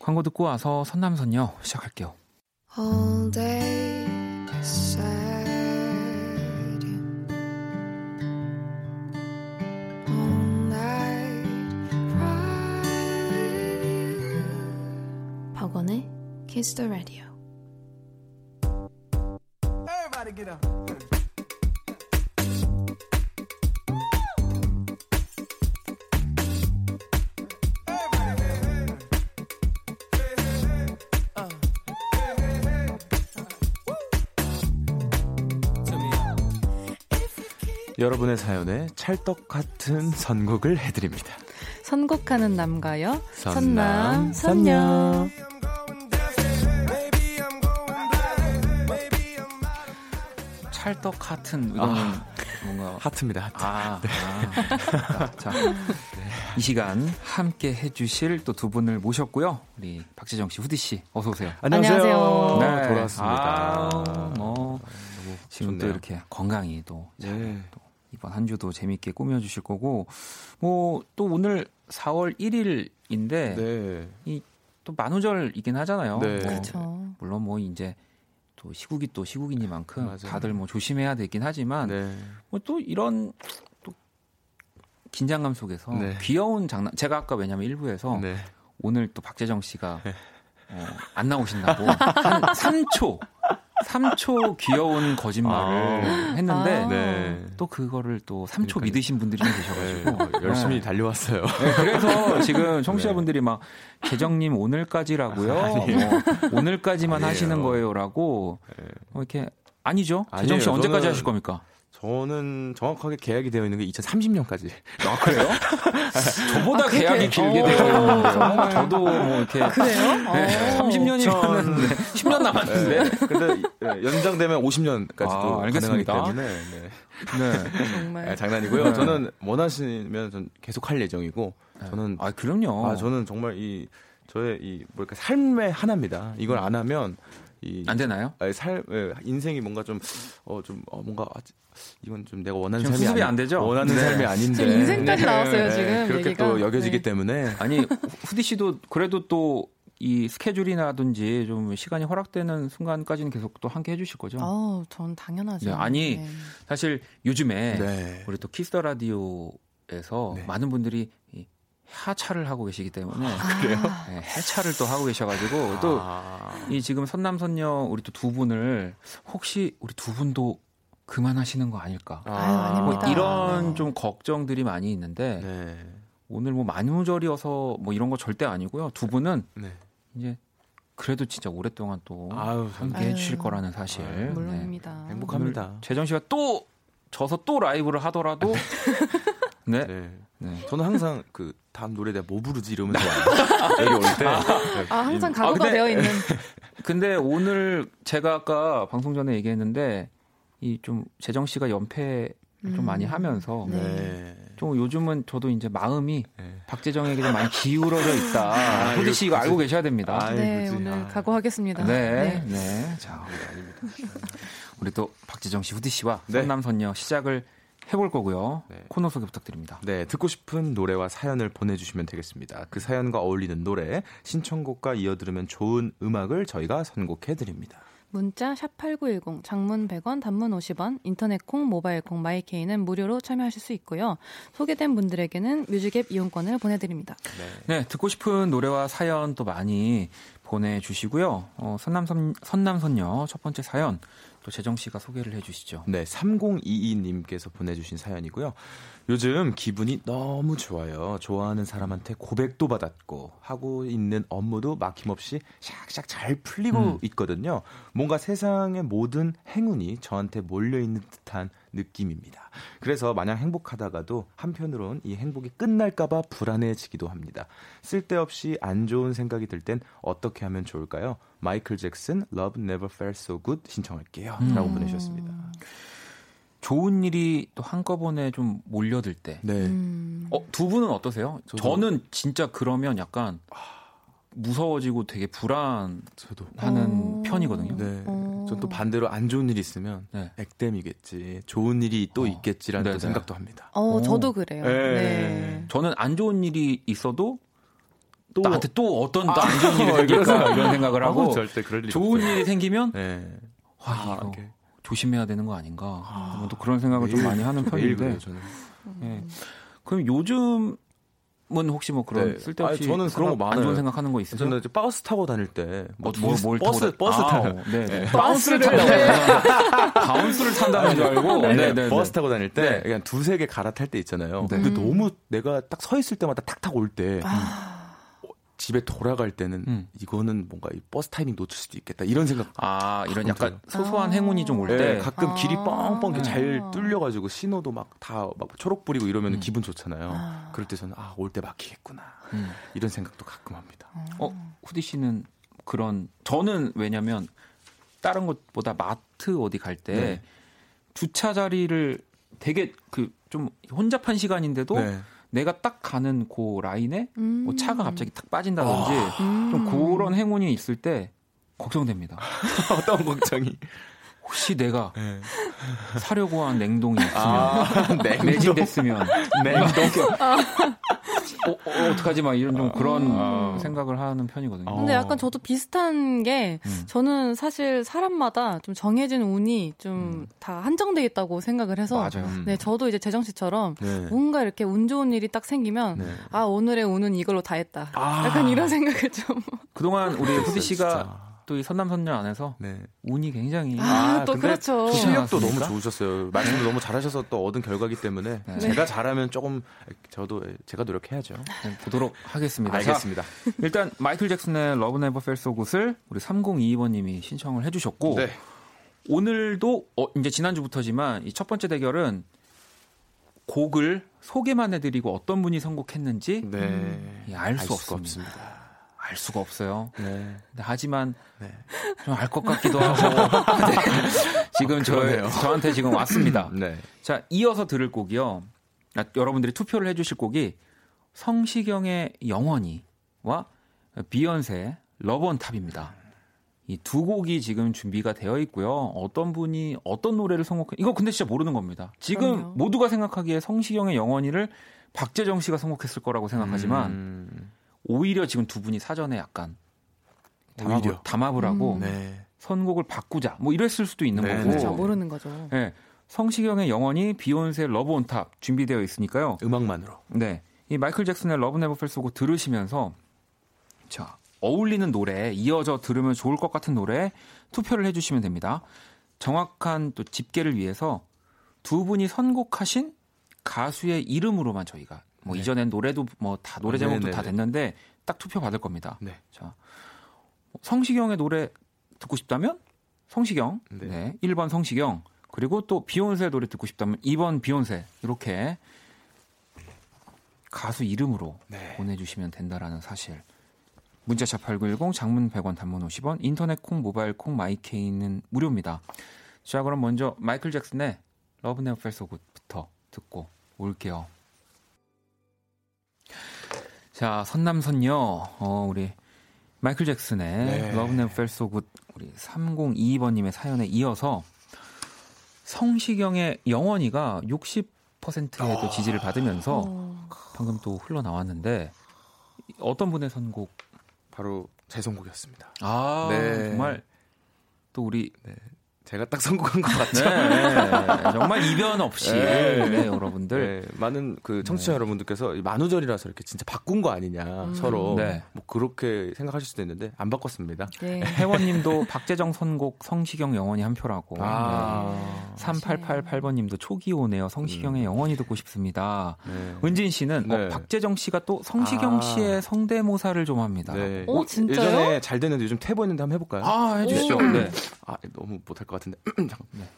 광고 듣고 와서 선남선녀 시작할게요. All day sad. 박원의 Kiss the Radio. Everybody get up. 여러분의 사연에 찰떡 같은 선곡을 해드립니다. 선곡하는 남가요? 선남, 선녀. 찰떡 같은, 이거는 아, 뭔가 하트입니다. 하트. 아, 네. 아, 자, 네. 이 시간 함께 해주실 또 두 분을 모셨고요. 우리 박재정 씨, 후디 씨, 어서 오세요. 안녕하세요. 네, 돌아왔습니다. 아, 뭐 지금 또 이렇게 건강히 또, 네, 또 이번 한 주도 재미있게 꾸며주실 거고, 뭐 또 오늘 사월 일일인데, 네, 이 또 만우절이긴 하잖아요. 네. 뭐, 그렇죠. 물론 뭐 이제 또 시국이 또 시국이니만큼, 맞아요, 다들 뭐 조심해야 되긴 하지만, 네, 뭐 또 이런 또 긴장감 속에서, 네, 귀여운 장난. 제가 아까 왜냐면 일부에서, 네, 오늘 또 박재정 씨가 어, 안 나오신다고 한 삼 초 삼 초 귀여운 거짓말을 아, 했는데, 아, 네, 또 그거를 또 삼 초 그러니까요. 믿으신 분들이 계셔가지고, 네, 열심히, 네, 달려왔어요. 네, 그래서 지금 청취자분들이 막 재정님 오늘까지라고요, 뭐, 오늘까지만 아니에요. 하시는 거예요라고, 네, 뭐 이렇게. 아니죠. 재정 씨 언제까지 저는, 하실 겁니까? 저는 정확하게 계약이 되어 있는 게 이천삼십년까지. 아, 그래요? 저보다 아, 계약이 길게 되어 있는데요. 정말. 저도 뭐 이렇게. 아, 그래요? 네, 삼십년이면 네, 십 년 남았는데. 네, 근데 연장되면 오십년까지도. 아, 알겠습니다. 가능하기 때문에. 네. 네. 정말. 네, 장난이고요. 네. 저는 원하시면 전 계속 할 예정이고. 저는. 아, 그럼요. 아, 저는 정말 이, 저의 이, 뭐랄까, 삶의 하나입니다. 이걸 안 하면 이, 안 되나요? 아니, 살 예, 인생이 뭔가 좀 어 좀 어, 어, 뭔가 이건 좀 내가 원하는 삶이 수습이 안 되죠. 원하는 네. 삶이 아닌데 지금 인생까지 나왔어요 네. 지금. 네. 그렇게 얘기가? 또 여겨지기 네. 때문에 아니 후디 씨도 그래도 또 이 스케줄이라든지 좀 시간이 허락되는 순간까지는 계속 또 함께 해주실 거죠? 어, 전 당연하죠. 네. 아니 네. 사실 요즘에 네. 우리 또 키스 더 라디오에서 네. 많은 분들이 이, 하차를 하고 계시기 때문에 아, 그래요? 네, 해차를 또 하고 계셔가지고 아. 또 이 지금 선남선녀 우리 또 두 분을 혹시 우리 두 분도 그만하시는 거 아닐까? 아, 아유, 뭐 이런 네. 좀 걱정들이 많이 있는데 네. 오늘 뭐 만우절이어서 뭐 이런 거 절대 아니고요. 두 분은 네. 이제 그래도 진짜 오랫동안 또 아유, 함께 아유, 해주실 거라는 사실 아유, 물론입니다. 네. 행복합니다. 재정 씨가 또 져서 또 라이브를 하더라도 네. 네. 네. 저는 항상 그 다음 노래 내가 뭐 부르지 이러면서 여기 올 때 아, 항상 각오가 아, 되어 있는. 근데 오늘 제가 아까 방송 전에 얘기했는데 이 좀 재정 씨가 연패 음. 좀 많이 하면서 네. 좀 요즘은 저도 이제 마음이 네. 박재정에게 좀 많이 기울어져 있다. 후디 씨 이거 알고 계셔야 됩니다. 아이고, 네 그치. 오늘 각오하겠습니다. 네, 네. 네. 자 우리, 우리 또 박재정 씨, 후디 씨와 네. 선남선녀 시작을. 해볼 거고요. 네. 코너 소개 부탁드립니다. 네, 듣고 싶은 노래와 사연을 보내주시면 되겠습니다. 그 사연과 어울리는 노래, 신청곡과 이어들으면 좋은 음악을 저희가 선곡해드립니다. 문자 샵팔구일공, 장문 백 원, 단문 오십 원, 인터넷 콩, 모바일 콩, 마이케이는 무료로 참여하실 수 있고요. 소개된 분들에게는 뮤직앱 이용권을 보내드립니다. 네, 네 듣고 싶은 노래와 사연 또 많이 보내주시고요. 어, 선남선, 선남선녀 첫 번째 사연. 또 재정 씨가 소개를 해주시죠. 네, 삼공이이님께서 보내주신 사연이고요. 요즘 기분이 너무 좋아요. 좋아하는 사람한테 고백도 받았고 하고 있는 업무도 막힘없이 샥샥 잘 풀리고 음. 있거든요. 뭔가 세상의 모든 행운이 저한테 몰려있는 듯한 느낌입니다. 그래서 마냥 행복하다가도 한편으론 이 행복이 끝날까봐 불안해지기도 합니다. 쓸데없이 안 좋은 생각이 들 땐 어떻게 하면 좋을까요? 마이클 잭슨 Love Never Felt So Good 신청할게요. 음. 라고 보내주셨습니다. 좋은 일이 또 한꺼번에 좀 몰려들 때. 네. 음. 어, 두 분은 어떠세요? 저도. 저는 진짜 그러면 약간 무서워지고 되게 불안하는 저도. 편이거든요. 네. 전 또 반대로 안 좋은 일이 있으면 네. 액땜이겠지, 좋은 일이 또 어. 있겠지라는 네네. 생각도 합니다. 어, 오. 저도 그래요. 네. 네. 저는 안 좋은 일이 있어도 또 나한테 또 어떤 아, 또 안 좋은 일이 생길까 이런 생각을 하고 절대 그럴 일이 좋은 없어요. 일이 생기면 네. 와, 아, 이거 오케이. 조심해야 되는 거 아닌가. 아, 또 그런 생각을 매일, 좀 많이 하는 편인데. 그래요, 저는. 네. 그럼 요즘 뭐 혹시 뭐 그런 네. 쓸데없이 아니, 저는 그런 거 많아요. 안 좋은 생각하는 거 있어요? 저는 버스 타고 다닐 때 뭐 뭐, 뭘 버스 버스 타요. 아, 네. 네. 버스를 탄다고. 바운스를 탄다는 줄 알고. 네. 네. 네. 버스 타고 다닐 때 네. 그냥 두세 개 갈아탈 때 있잖아요. 네. 근데 음. 너무 내가 딱 서 있을 때마다 탁탁 올 때 아. 음. 집에 돌아갈 때는 음. 이거는 뭔가 이 버스 타이밍 놓칠 수도 있겠다. 이런 생각. 아, 이런 약간 들어요. 소소한 아. 행운이 좀 올 때 네. 가끔 아. 길이 뻥뻥 아. 잘 뚫려 가지고 신호도 막 다 막 초록불이고 이러면 음. 기분 좋잖아요. 아. 그럴 때 저는 아, 올 때 막히겠구나. 음. 이런 생각도 가끔 합니다. 음. 어, 후디 씨는 그런 저는 왜냐면 다른 것보다 마트 어디 갈 때 네. 주차 자리를 되게 그 좀 혼잡한 시간인데도 네. 내가 딱 가는 그 라인에 음. 뭐 차가 갑자기 탁 빠진다든지 아. 좀 그런 행운이 있을 때 걱정됩니다. 어떤 걱정이? 혹시 내가 네. 사려고 한 냉동이 있으면 아, 냉동. 매진됐으면 냉동. 어, 어, 어떡하지 막 이런 좀 그런 아. 생각을 하는 편이거든요. 근데 약간 저도 비슷한 게 음. 저는 사실 사람마다 좀 정해진 운이 좀 다 음. 한정돼 있다고 생각을 해서 맞아요. 네, 저도 이제 재정 씨처럼 네. 뭔가 이렇게 운 좋은 일이 딱 생기면 네. 아 오늘의 운은 이걸로 다 했다. 아. 약간 이런 생각을 좀 그동안 우리 후디 씨가 진짜. 또 이 선남선녀 안에서 네. 운이 굉장히 아, 아, 또 그렇죠. 실력도 너무 좋으셨어요. 말씀도 너무 잘하셔서 또 얻은 결과기 때문에 네. 제가 잘하면 조금 저도 제가 노력해야죠. 보도록 하겠습니다. 알겠습니다. 자, 일단 마이클 잭슨의 Love Never Felt So Good을 우리 삼공이이 번님이 신청을 해주셨고 네. 오늘도 어, 이제 지난주부터지만 이 첫 번째 대결은 곡을 소개만 해드리고 어떤 분이 선곡했는지 네. 음, 예, 알 수 없습니다. 없습니다. 알 수가 없어요. 네. 하지만 네. 좀 알 것 같기도 하고 네. 지금 저, 저한테 지금 왔습니다. 네. 자, 이어서 들을 곡이요. 아, 여러분들이 투표를 해주실 곡이 성시경의 영원히와 비욘세 러브 온 탑입니다. 이 두 곡이 지금 준비가 되어 있고요. 어떤 분이 어떤 노래를 선곡해, 이거 근데 진짜 모르는 겁니다. 지금 그럼요. 모두가 생각하기에 성시경의 영원히를 박재정 씨가 선곡했을 거라고 생각하지만 음. 오히려 지금 두 분이 사전에 약간 담합을, 담합을 하고 음. 네. 선곡을 바꾸자 뭐 이랬을 수도 있는 네. 거고. 그렇죠. 모르는 거죠. 네. 성시경의 영원히, 비욘세 러브 온탑 준비되어 있으니까요. 음악만으로. 네. 이 마이클 잭슨의 러브 네버 필 소고 들으시면서 자, 어울리는 노래, 이어져 들으면 좋을 것 같은 노래 투표를 해주시면 됩니다. 정확한 또 집계를 위해서 두 분이 선곡하신 가수의 이름으로만 저희가 뭐 네. 이전엔 노래도 뭐 다 노래 제목도 네네네. 다 됐는데 딱 투표 받을 겁니다. 네. 자, 성시경의 노래 듣고 싶다면 성시경, 네. 네. 일 번 성시경. 그리고 또 비욘세 노래 듣고 싶다면 이 번 비욘세. 이렇게 가수 이름으로 네. 보내주시면 된다라는 사실. 문자샵 팔구일공, 장문 백 원, 단문 오십 원, 인터넷 콩, 모바일 콩, 마이케이는 무료입니다. 자, 그럼 먼저 마이클 잭슨의 러브 네버 필 소 굿부터 듣고 올게요. 자, 선남선녀, 어, 우리 마이클 잭슨의 네. 러브 네버 필 소 굿, 우리 삼공이이 번님의 사연에 이어서 성시경의 영원히가 육십 퍼센트의 또 지지를 받으면서 어... 방금 또 흘러나왔는데 어떤 분의 선곡? 바로 제 선곡이었습니다. 아 네. 정말 또 우리 네. 제가 딱 선곡한 것 같죠. 네. 정말 이변 없이 네. 네, 여러분들 네. 많은 그 청취자 네. 여러분들께서 만우절이라서 이렇게 진짜 바꾼 거 아니냐 음. 서로 네. 뭐 그렇게 생각하실 수도 있는데 안 바꿨습니다. 네. 회원님도 박재정 선곡 성시경 영원히 한 표라고. 아. 네. 삼팔팔팔 번님도 초기 오네요. 성시경의 음. 영원히 듣고 싶습니다. 네. 은진 씨는 네. 어, 박재정 씨가 또 성시경 아. 씨의 성대모사를 좀 합니다. 네. 오, 진짜요? 예전에 잘 됐는데 요즘 퇴보했는데 한번 해볼까요? 아 해주시죠. 네. 아 너무 못할 것 같아요. 같은데. 네.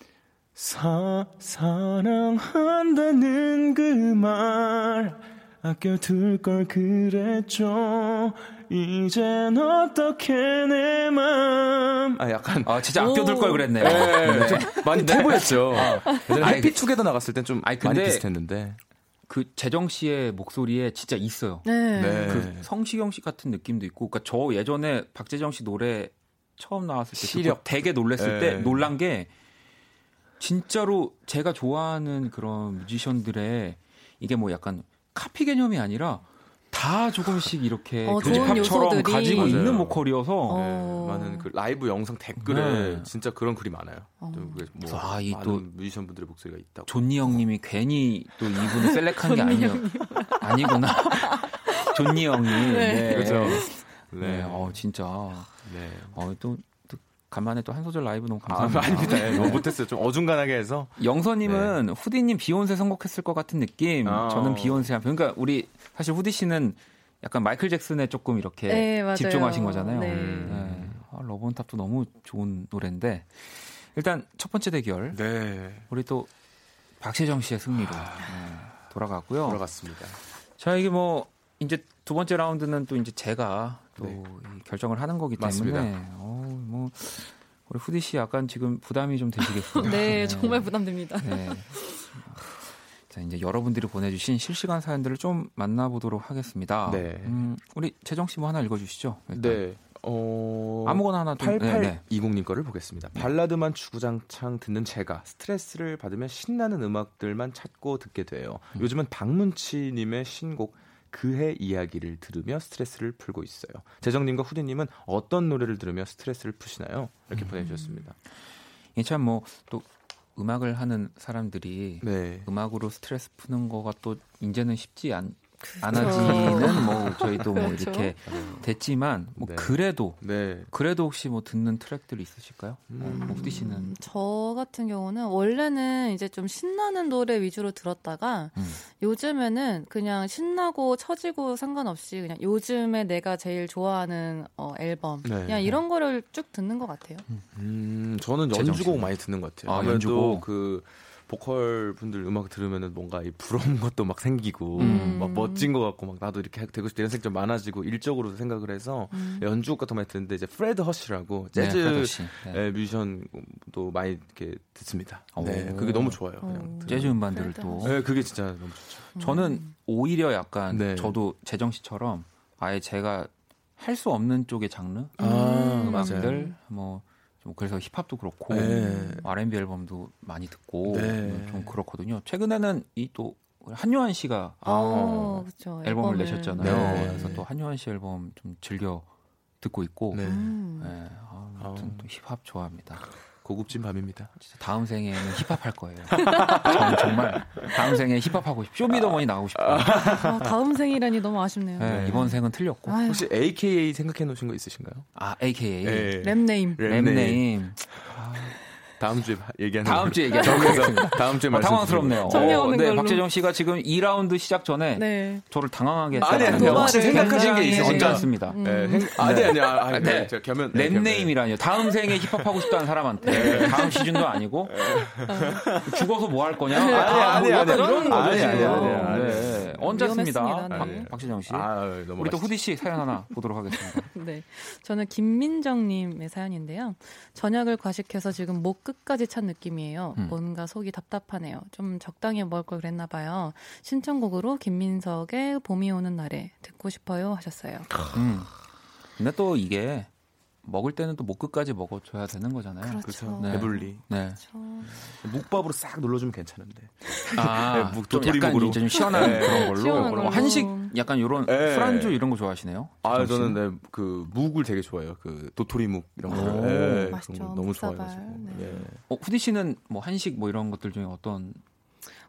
사, 사랑한다는 그 말 아껴둘 걸 그랬죠. 이젠 어떻게 내 맘. 아 약간 아 진짜 아껴둘 걸 그랬네요. 네. 좀 많이 퇴보했죠. 해피투게더 나갔을 땐 좀 많이 비슷했는데 그 재정 씨의 목소리에 진짜 있어요. 네. 네. 그 성시경 씨 같은 느낌도 있고, 그러니까 저 예전에 박재정 씨 노래 처음 나왔을 때 시력 되게 놀랐을 때 놀란 게 진짜로 제가 좋아하는 그런 뮤지션들의 이게 뭐 약간 카피 개념이 아니라 다 조금씩 이렇게 어, 교집합처럼 가지고 맞아요. 있는 보컬이어서 어... 네, 많은 그 라이브 영상 댓글에 네. 진짜 그런 글이 많아요. 어... 뭐 아, 이 또 뮤지션분들의 목소리가 있다고. 존니 형님이 괜히 또 이분을 셀렉한 게 아니요 아니구나. 존니 형님. 네. 네. 그렇죠. 네, 네. 어, 진짜. 네. 어, 또, 또 간만에 또 한 소절 라이브 너무 감사합니다. 아, 아닙니다. 네. 너무 못했어요. 좀 어중간하게 해서. 영서님은 네. 후디님 비욘세 선곡했을 것 같은 느낌. 아, 저는 비욘세. 그러니까 우리 사실 후디 씨는 약간 마이클 잭슨에 조금 이렇게 네, 집중하신 거잖아요. 네. 네. 아, 러브 온 탑도 너무 좋은 노래인데 일단 첫 번째 대결. 네. 우리 또 박재정 씨의 승리로 아, 네. 돌아가고요. 돌아갔습니다. 자, 이게 뭐 이제 두 번째 라운드는 또 이제 제가 또 네. 결정을 하는 거기 때문에 어, 뭐 우리 후디 씨 약간 지금 부담이 좀 되시겠어요. 네, 네, 정말 부담됩니다. 네. 자, 이제 여러분들이 보내주신 실시간 사연들을 좀 만나보도록 하겠습니다. 네. 음, 우리 재정 씨 뭐 하나 읽어주시죠. 일단. 네. 어... 아무거나 하나 좀... 팔팔이공 님 거를 보겠습니다. 네. 발라드만 주구장창 듣는 제가 스트레스를 받으면 신나는 음악들만 찾고 듣게 돼요. 음. 요즘은 박문치님의 신곡 그해 이야기를 들으며 스트레스를 풀고 있어요. 재정님과 후디님은 어떤 노래를 들으며 스트레스를 푸시나요? 이렇게 음. 보내주셨습니다. 예, 참 뭐 또 음악을 하는 사람들이 네. 음악으로 스트레스 푸는 거가 또 이제는 쉽지 않, 안 하지는 뭐 저희도 뭐 그렇죠? 이렇게 됐지만 뭐 네. 그래도 네. 그래도 혹시 뭐 듣는 트랙들이 있으실까요? 음. 뭐 후디 씨는? 저 같은 경우는 원래는 이제 좀 신나는 노래 위주로 들었다가 음. 요즘에는 그냥 신나고 처지고 상관없이 그냥 요즘에 내가 제일 좋아하는 어, 앨범 네. 그냥 이런 거를 쭉 듣는 것 같아요. 음, 저는 연주곡 많이 듣는 것 같아요. 아, 연주곡 그. 보컬 분들 음악 들으면은 뭔가 이 부러운 것도 막 생기고 음. 막 멋진 것 같고 막 나도 이렇게 되고 싶다 이런 생각 좀 많아지고 일적으로 생각을 해서 음. 연주곡 같은 거 많이 듣는데 이제 프레드 허시라고 재즈 네, 허시. 네. 뮤지션도 많이 이렇게 듣습니다. 오. 네, 그게 너무 좋아요. 그냥 재즈 음반들을 또. 네, 그게 진짜 너무 좋죠. 음. 저는 오히려 약간 네. 저도 재정 씨처럼 아예 제가 할 수 없는 쪽의 장르 아, 음악들 뭐 좀 그래서 힙합도 그렇고 네. 알앤비 앨범도 많이 듣고 네. 좀 그렇거든요. 최근에는 이 또 한요한 씨가 아, 어, 그쵸, 앨범을, 앨범을 내셨잖아요. 네. 그래서 또 한요한 씨 앨범 좀 즐겨 듣고 있고 네. 네. 아, 아무튼 또 힙합 좋아합니다. 고급진 밤입니다. 진짜 다음 생에는 힙합 할 거예요. 저는 정말 다음 생에 힙합 하고 싶어요. 쇼미더머니 나오고 싶어요. 아, 다음 생이라니 너무 아쉽네요. 네, 이번 생은 틀렸고. 아유. 혹시 에이케이에이 생각해 놓으신 거 있으신가요? 아 에이케이에이 네. 랩네임. 랩네임. 아, 다음 주에 얘기하는. 다음 주에 얘기하겠습니다. 다음 주에 말씀. 아, 당황스럽네요. 어, 네, 박재정 씨가 지금 이 라운드 시작 전에 네. 저를 당황하게 했어요. 혹시 생각하신 게 있으신가요? 언제 않습니다. 아니 아니 아니. 네. 제가 겸연 네, 랩네임이라뇨. 다음 생에 힙합하고 싶다는 사람한테 네. 다음 시즌도 아니고 네. 죽어서 뭐 할 거냐? 네. 아, 아니 아니 이런 아니 아니. 언제 않습니다. 박재정 씨. 우리 또 후디 씨 사연 하나 보도록 하겠습니다. 네, 저는 김민정님의 사연인데요. 저녁을 과식해서 지금 목 끝까지 찬 느낌이에요. 음. 뭔가 속이 답답하네요. 좀 적당히 먹을 걸 그랬나 봐요. 신청곡으로 김민석의 봄이 오는 날에 듣고 싶어요 하셨어요. 음. 근데 또 이게 먹을 때는 또 목 끝까지 먹어줘야 되는 거잖아요. 그렇죠. 네. 배불리. 네. 그렇죠. 묵밥으로 싹 눌러주면 괜찮은데. 아, 네, 묵, 좀 약간 이제 좀 시원한 네. 그런 걸로. 시원한 걸로. 한식 약간 이런 네. 술안주 이런 거 좋아하시네요. 아 저는 네, 그 묵을 되게 좋아해요. 그 도토리묵 이런 거. 네, 맛있죠. 너무 좋아해가지고. 네. 네. 어, 후디 씨는 뭐 한식 뭐 이런 것들 중에 어떤?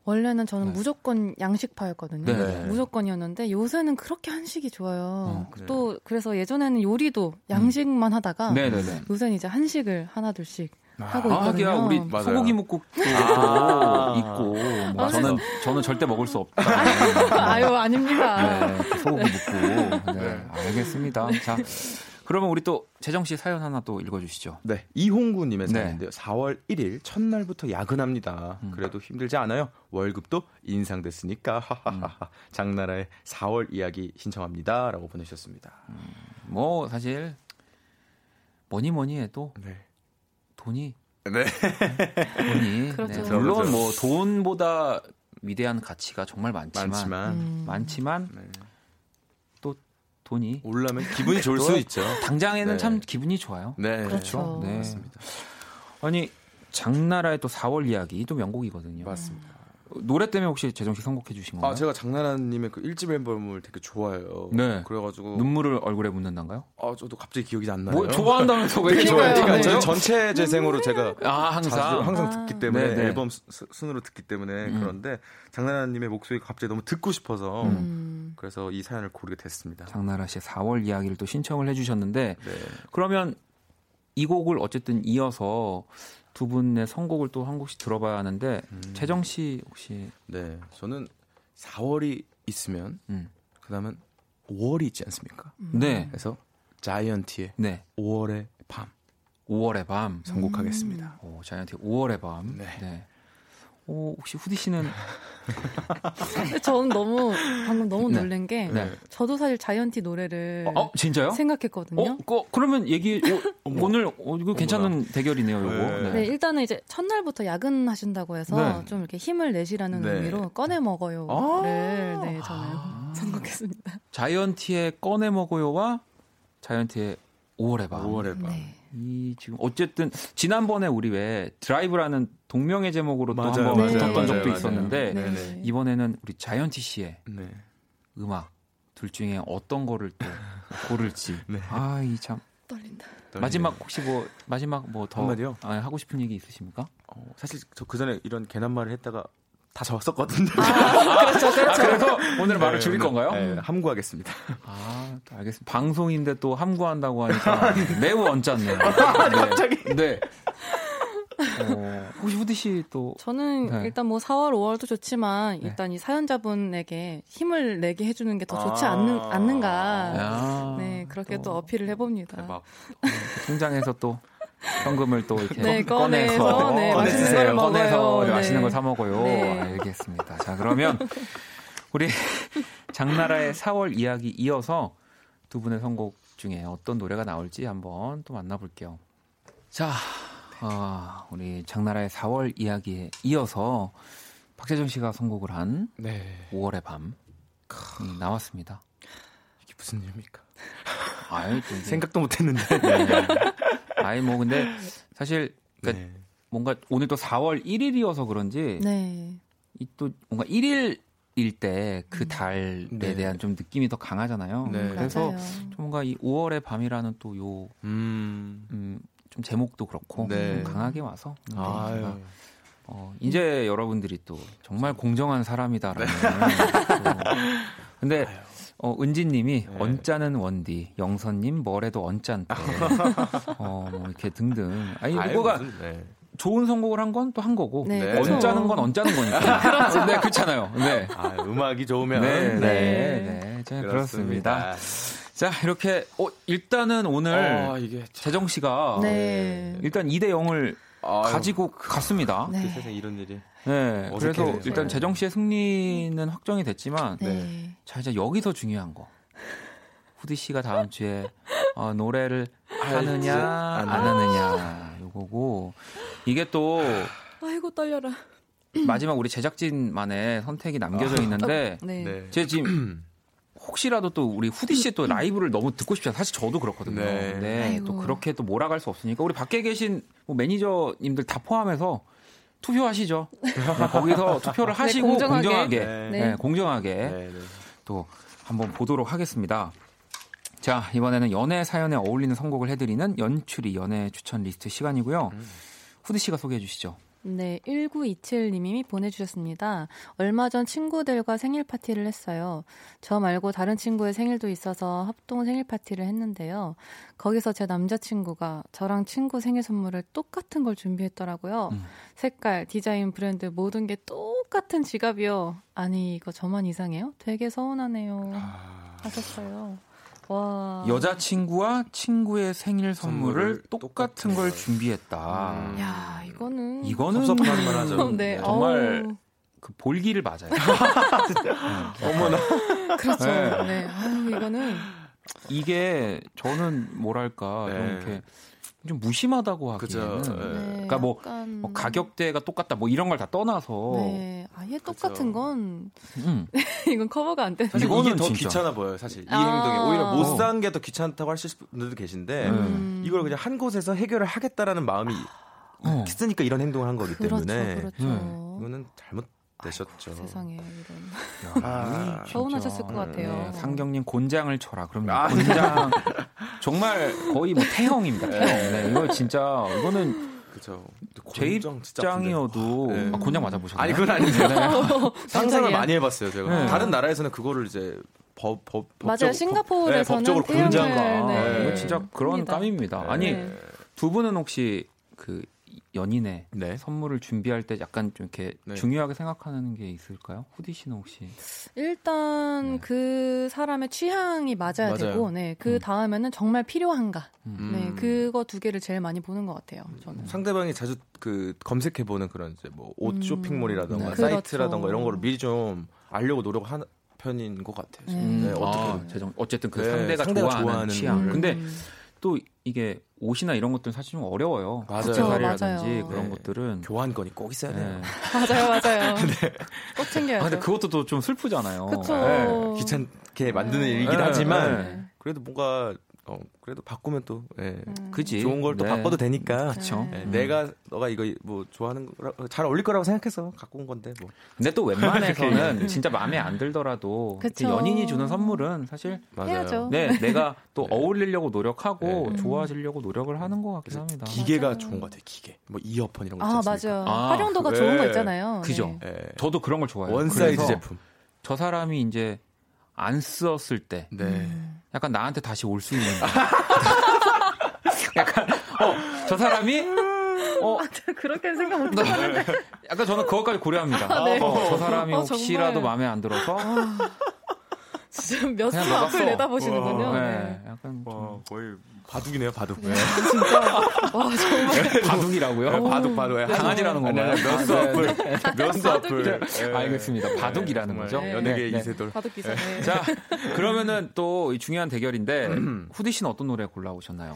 원래는 저는 네. 무조건 양식파였거든요. 네. 무조건이었는데 요새는 그렇게 한식이 좋아요. 어, 또 그래서 예전에는 요리도 양식만 음. 하다가 네, 네, 네. 요새는 이제 한식을 하나 둘씩 아, 하고 있거든요. 아, 우리 맞아요. 소고기 묵국도 아, 있고 뭐. 아, 저는 저는 절대 먹을 수 없다. 아유, 아유 아닙니다. 네, 소고기 묵국. 네. 네, 알겠습니다. 자. 그러면 우리 또 재정 씨 사연 하나 또 읽어주시죠. 네, 이홍구님의 사연인데요. 네. 사월 일일 첫날부터 야근합니다. 음. 그래도 힘들지 않아요. 월급도 인상됐으니까. 음. 장나라의 사월 이야기 신청합니다라고 보내셨습니다. 음. 뭐 사실 뭐니 뭐니 해도 네. 돈이 네. 돈이 그렇죠. 네. 물론 뭐 돈보다 위대한 가치가 정말 많지만 많지만, 음. 많지만 네. 돈이 올라면 기분이 좋을 수 있죠. 당장에는 네. 참 기분이 좋아요. 네, 그렇죠. 네, 맞습니다. 아니 장나라의 또 사월 이야기 또 명곡이거든요. 맞습니다. 노래 때문에 혹시 재정 씨 선곡해 주신 건가요? 아 제가 장나라님의 그 일집 앨범을 되게 좋아해요. 네. 그래가지고 눈물을 얼굴에 묻는단가요? 아 저도 갑자기 기억이 안 나요. 뭐, 좋아한다면서 왜 이렇게 좋아해요? 그러니까 저는 전체 재생으로 제가 아, 항상 자주, 항상 듣기 때문에 아, 네, 네. 앨범 수, 순으로 듣기 때문에 음. 그런데 장나라님의 목소리가 갑자기 너무 듣고 싶어서 음. 그래서 이 사연을 고르게 됐습니다. 장나라 씨의 사월 이야기를 또 신청을 해주셨는데 네. 그러면 이 곡을 어쨌든 이어서. 두 분의 선곡을 또 한 곡씩 들어봐야 하는데 음. 재정 씨 혹시 네 저는 사월이 있으면 음. 그다음은 오월이 있지 않습니까? 음. 네 그래서 자이언티의 네. 오월의 밤 오월의 밤 선곡하겠습니다. 음. 오, 자이언티 오월의 밤 네. 네. 오, 혹시 후디 씨는 저는 너무 방금 너무 네. 놀란 게 네. 저도 사실 자이언티 노래를 어, 어, 진짜요? 생각했거든요. 어, 거, 그러면 얘기 어, 오늘 어, 이거 괜찮은 어머나. 대결이네요, 이거. 네. 네. 네, 일단은 이제 첫날부터 야근하신다고 해서 네. 좀 이렇게 힘을 내시라는 네. 의미로 꺼내 먹어요를 아~ 네, 저는 아~ 선곡했습니다. 자이언티의 꺼내 먹어요와 자이언티의 오월의 밤. 오월의 밤. 네. 이 지금 어쨌든 지난번에 우리 왜 드라이브라는 동명의 제목으로 또 한번 붙었던 네. 적도 맞아요. 있었는데 네. 이번에는 우리 자이언티 씨의 네. 음악 둘 중에 어떤 거를 또 고를지 네. 아, 이 참 떨린다. 마지막 혹시 뭐 마지막 뭐 더 아, 하고 싶은 얘기 있으십니까? 어, 사실 저 그 전에 이런 개난말을 했다가 다 적었었거든요. 아, 그렇죠, 그렇죠. 그래서 오늘 말을 줄일 네, 건가요? 네, 함구하겠습니다. 아, 알겠습니다. 방송인데 또 함구한다고 하니까 매우 언짢네요. 네, 갑자기. 네. 어, 혹시 후디 씨 또? 저는 네. 일단 뭐 사월, 오월도 좋지만 네. 일단 이 사연자분에게 힘을 내게 해주는 게 더 좋지 아~ 않는, 않는가. 아~ 네, 그렇게 또, 또 어필을 해봅니다. 대박. 통장에서 또. 현금을 또 이렇게 네, 꺼내서, 꺼내서 네, 맛있는 걸 먹어요. 네. 맛있는 걸 사 먹어요. 네. 알겠습니다. 자, 그러면 우리 장나라의 사월 이야기 이어서 두 분의 선곡 중에 어떤 노래가 나올지 한번 또 만나볼게요. 자, 어, 우리 장나라의 사월 이야기에 이어서 박재정 씨가 선곡을 한 네. 오월의 밤이 나왔습니다. 이게 무슨 일입니까? 아유, 생각도 못했는데. 네. 아이 뭐 근데 사실 그러니까 네. 뭔가 오늘 또 사월 일일이어서 그런지 네. 이 또 뭔가 일 일일 때 그 달에 네. 대한 좀 느낌이 더 강하잖아요. 네. 그래서 좀 뭔가 이 오월의 밤이라는 또 요 음, 음, 좀 제목도 그렇고 네. 좀 강하게 와서. 아. 어, 이제 여러분들이 또 정말 공정한 사람이다라는. 네. 근데 어, 은지님이 네. 언짢은 원디, 영선님 뭐래도 언짢다. 어, 뭐 이렇게 등등. 아니 누구가 네. 좋은 선곡을 한 건 또 한 거고 네. 네. 언짢은 건 언짢은 거니까. 네, 그렇잖아요. 네. 아, 음악이 좋으면 네, 네, 네, 네. 네. 그렇습니다. 그렇습니다. 자, 이렇게 어, 일단은 오늘 어, 이게 재정 씨가 네. 일단 이 대 영을 아유, 가지고 갔습니다. 네. 그 세상 이런 일이. 네. 그래서 해서. 일단 재정 씨의 승리는 확정이 됐지만, 네. 자 이제 여기서 중요한 거. 후디 씨가 다음 주에 어, 노래를 하느냐 안 하느냐 요거고 이게 또. 아이고 떨려라. 마지막 우리 제작진만의 선택이 남겨져 있는데, 아, 네. 제 지금. 혹시라도 또 우리 후디 씨의 또 라이브를 너무 듣고 싶잖아요. 사실 저도 그렇거든요. 네. 근데 또 그렇게 또 몰아갈 수 없으니까 우리 밖에 계신 뭐 매니저님들 다 포함해서 투표하시죠. 네, 거기서 투표를 하시고 네, 공정하게, 공정하게, 네. 네, 공정하게 네, 네. 또 한번 보도록 하겠습니다. 자, 이번에는 연애 사연에 어울리는 선곡을 해드리는 연출이 연애 추천 리스트 시간이고요. 음. 후디 씨가 소개해 주시죠. 네, 천구백이십칠님이 보내주셨습니다. 얼마 전 친구들과 생일 파티를 했어요. 저 말고 다른 친구의 생일도 있어서 합동 생일 파티를 했는데요. 거기서 제 남자친구가 저랑 친구 생일 선물을 똑같은 걸 준비했더라고요. 음. 색깔, 디자인, 브랜드 모든 게 똑같은 지갑이요. 아니, 이거 저만 이상해요? 되게 서운하네요. 아... 하셨어요. 와. 여자친구와 친구의 생일 선물을 똑같은 걸 준비했다. 음. 야, 이거는. 이거는. 섭섭한 말 하죠. 네. 정말 어우. 그 볼기를 맞아요. 네. 어머나. 그렇죠. 네. 네. 아유, 이거는. 이게 저는 뭐랄까. 네. 좀 이렇게. 좀 무심하다고 하기에는 네. 그러니까 뭐, 약간... 뭐 가격대가 똑같다 뭐 이런 걸 다 떠나서 네. 아예 똑같은 그쵸. 건 음. 이건 커버가 안 되는 이거는 더 진짜. 귀찮아 보여요 사실 아~ 이 행동이 오히려 못 산 게 더 귀찮다고 하실 분들도 계신데 음. 이걸 그냥 한 곳에서 해결을 하겠다라는 마음이 아~ 있으니까 이런 행동을 한 거기 그렇죠, 때문에 그렇죠. 음. 이거는 잘못 되셨죠. 세상에 이런. 야, 서운하셨을 것 같아요. 네, 상경님 곤장을 쳐라. 그럼 아, 곤장 정말 거의 뭐 태형입니다. 태형. 네, 이거 진짜 이거는 그렇죠. 제 입장이어도 네. 아, 곤장 맞아보셨나요? 아니 그건 아닌데 상상을 많이 해봤어요. 제가 네. 다른 나라에서는 그거를 이제 법, 법 맞아요. 법적, 싱가포르에서는 네, 태형을 곤장과 네. 네. 이거 진짜 그런 합니다. 깜입니다. 네. 아니 네. 두 분은 혹시 그 연인의 네. 선물을 준비할 때 약간 좀 이렇게 네. 중요하게 생각하는 게 있을까요? 후디 씨는 혹시 일단 네. 그 사람의 취향이 맞아야 맞아요. 되고, 네 그 음. 다음에는 정말 필요한가, 음. 네 그거 두 개를 제일 많이 보는 것 같아요. 저는 상대방이 자주 그 검색해보는 그런 이제 뭐 옷 쇼핑몰이라던가 음. 네. 사이트라던가 그렇죠. 이런 거를 미리 좀 알려고 노력하는 편인 것 같아요. 음. 네, 어떻게 아, 어쨌든 그 네. 상대가, 상대가 좋아하는, 좋아하는 취향. 음. 근데 또 이게 옷이나 이런 것들은 사실 좀 어려워요. 액세서리라든지 그런 네. 것들은 교환권이 꼭 있어야 돼요. 네. 맞아요, 맞아요. 네. 꼭 챙겨야 돼요. 아, 근데 그것도 또 좀 슬프잖아요. 그렇죠. 네. 귀찮게 만드는 네. 일이긴 네. 하지만 네. 그래도 뭔가 어, 그래도 바꾸면 또 네. 그지 좋은 걸 또 네. 바꿔도 되니까. 그렇죠. 네. 네. 내가 너가 이거 뭐 좋아하는 거라 잘 어울릴 거라고 생각해서 갖고 온 건데 뭐. 근데 또 웬만해서는 진짜 마음에 안 들더라도 그쵸. 연인이 주는 선물은 사실 맞아요. 네, 내가 또 네. 어울리려고 노력하고 네. 좋아지려고 노력을 하는 것 같긴 합니다. 기계가 맞아요. 좋은 것 같아요. 기계. 뭐 이어폰 이런 거 있잖아요. 아, 맞아요. 아, 활용도가 네. 좋은 거 있잖아요. 그죠. 네. 저도 그런 걸 좋아해요. 원 사이즈 제품. 저 사람이 이제 안 썼을 때. 네. 약간 나한테 다시 올 수 있는. 약간, 어, 저 사람이, 어. 아, 그렇게 생각 못 하는데. 약간 저는 그것까지 고려합니다. 아, 네. 어, 저 사람이 어, 혹시라도 정말. 마음에 안 들어서. 지금 몇 주 앞을 내다보시는군요. 와, 네. 약간 와, 거의 바둑이네요, 바둑. 네. 진짜. 와, 정말. 바둑이라고요? 네, 바둑, 바둑. 네. 강아지라는 건가요? 몇 수 앞을. 몇 수 앞을. 알겠습니다. 바둑이라는 네. 거죠. 네. 연예계 네. 이세돌. 바둑 기사. 네. 자, 그러면은 또 중요한 대결인데 후디 씨는 어떤 노래 골라오셨나요?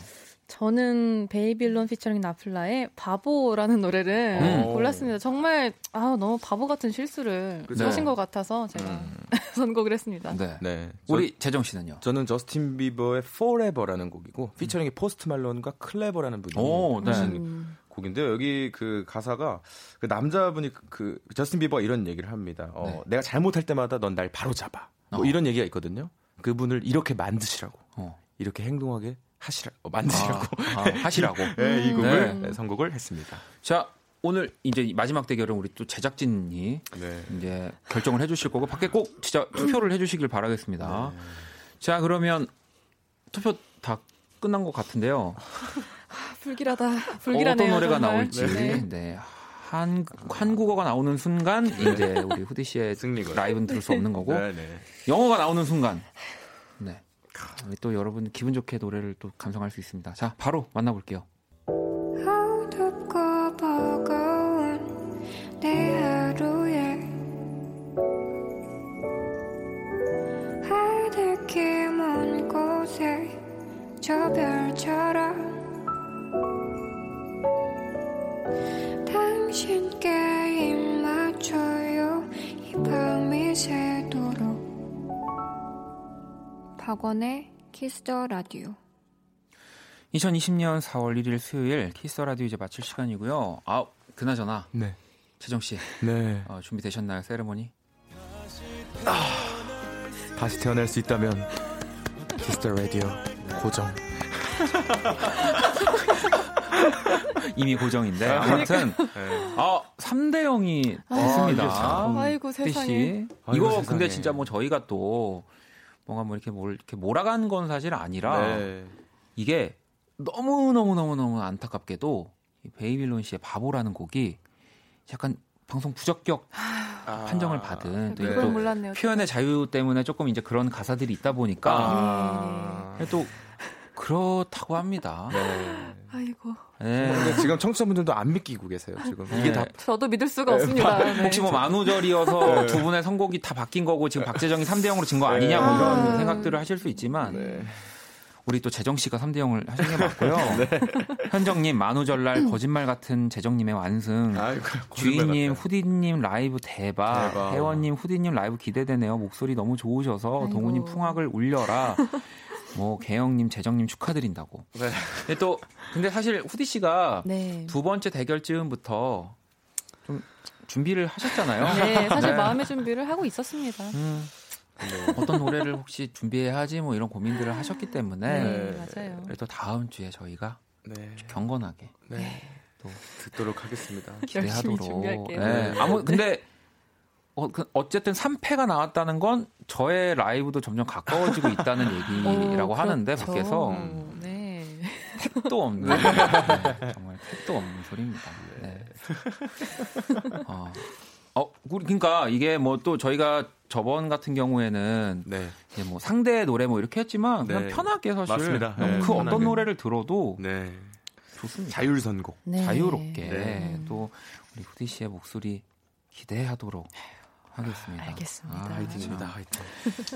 저는 베이빌론 피처링 나플라의 바보라는 노래를 음. 골랐습니다. 정말 아 너무 바보 같은 실수를 그쵸? 하신 것 같아서 제가 음. 선곡을 했습니다. 네. 네. 우리 저, 재정 씨는요? 저는 저스틴 비버의 Forever라는 곡이고 피처링이 음. 포스트 말론과 클레버라는 분이 오, 네. 하신 곡인데요. 여기 그 가사가 그 남자분이 그, 그 저스틴 비버가 이런 얘기를 합니다. 어, 네. 내가 잘못할 때마다 넌 날 바로 잡아. 뭐 어. 이런 얘기가 있거든요. 그분을 이렇게 만드시라고. 어. 이렇게 행동하게 하시라, 어, 만드시라고. 아, 아, 하시라고. 네, 이 곡을 네. 선곡을 했습니다. 자, 오늘 이제 마지막 대결은 우리 또 제작진이 네. 이제 결정을 해주실 거고, 밖에 꼭 진짜 투표를 해주시길 바라겠습니다. 네. 자, 그러면 투표 다 끝난 것 같은데요. 아, 불길하다. 불길하네요. 어떤 노래가 정말. 나올지. 네. 네. 한, 한국어가 나오는 순간, 이제 우리 후디 씨의 라이브는 들을 수 없는 거고, 네, 네. 영어가 나오는 순간, 네. 또 여러분 기분 좋게 노래를 또 감상할 수 있습니다. 자, 바로 만나볼게요. 어둡고 버거운 내 하루에 하늘길 먼 곳에 저 별처럼 당신께 입 맞춰요 이 밤이 새도록 박원의 키스더라디오. 이천이십 년 사월 일일 수요일 키스더라디오 이제 마칠 시간이고요. 아 그나저나 네. 재정씨 네. 어, 준비되셨나요? 세레모니? 아, 다시 태어날 수 있다면 키스더라디오 고정. 이미 고정인데 아무튼 아, 삼 대 영이 됐습니다. 아, 아이고 세상에. 이거 아이고, 근데 세상에. 진짜 뭐 저희가 또 뭔가 뭐 이렇게 뭘 이렇게 몰아간 건 사실 아니라 네. 이게 너무 너무 너무 너무 안타깝게도 베이빌론 씨의 바보라는 곡이 약간 방송 부적격 아, 판정을 받은 또, 네. 또 몰랐네요, 표현의 자유 때문에 조금 이제 그런 가사들이 있다 보니까 아. 또 그렇다고 합니다. 네. 아이고. 네. 근데 지금 청취자분들도 안 믿기고 계세요. 지금 이게 네. 다 저도 믿을 수가 네. 없습니다. 네. 혹시 뭐 만우절이어서 네. 두 분의 선곡이 다 바뀐 거고 지금 박재정이 삼 대 영으로 진 거 아니냐 뭐 네. 이런 아~ 생각들을 하실 수 있지만 네. 우리 또 재정 씨가 삼 대 영을 하신 게 맞고요. 네. 현정님 만우절날 거짓말 같은 재정님의 완승. 아이고, 주인님 같다. 후디님 라이브 대박. 대박. 회원님 후디님 라이브 기대되네요. 목소리 너무 좋으셔서 아이고. 동우님 풍악을 울려라. 뭐 개영님, 재정님 축하드린다고. 네. 근데 또 근데 사실 후디 씨가 네. 두 번째 대결쯤부터 좀 준비를 하셨잖아요. 네, 사실 네. 마음의 준비를 하고 있었습니다. 음, 네. 어떤 노래를 혹시 준비해야 하지 뭐 이런 고민들을 하셨기 때문에 네, 맞아요. 그래서 다음 주에 저희가 네. 경건하게 네. 또 듣도록 하겠습니다. 기대하도록. 준비할게요. 네. 네. 아무 근데. 어, 그 어쨌든 삼 패가 나왔다는 건 저의 라이브도 점점 가까워지고 있다는 얘기라고 오, 하는데 그렇죠. 밖에서 음, 네. 택도 없는 네. 네, 정말 택도 없는 소리입니다. 네. 어, 어, 그러니까 이게 뭐 또 저희가 저번 같은 경우에는 네. 뭐 상대 노래 뭐 이렇게 했지만 그냥 네. 편하게 사실 네, 그 편하게. 어떤 노래를 들어도 네. 좋습니다. 자율 선곡 네. 자유롭게 네. 또 우리 후디 씨의 목소리 기대하도록. 하겠습니다. 알겠습니다. 아, 화이팅입니다. 화이팅.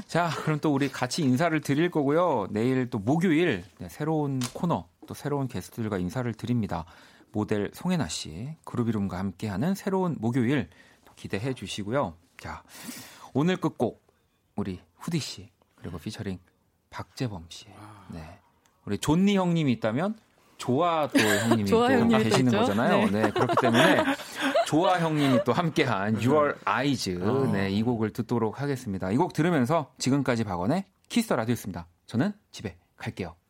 자, 그럼 또 우리 같이 인사를 드릴 거고요. 내일 또 목요일 네, 새로운 코너, 또 새로운 게스트들과 인사를 드립니다. 모델 송혜나 씨, 그룹 이름과 함께하는 새로운 목요일 기대해 주시고요. 자, 오늘 끝곡 우리 후디 씨 그리고 피처링 박재범 씨, 네, 우리 존니 형님이 있다면. 조아 또 형님이 조아 또 형님이 계시는 있죠? 거잖아요. 네. 네, 그렇기 때문에 조아 형님이 또 함께한 Your Eyes 어. 네, 이 곡을 듣도록 하겠습니다. 이 곡 들으면서 지금까지 박원의 키스 더 라디오였습니다. 저는 집에 갈게요.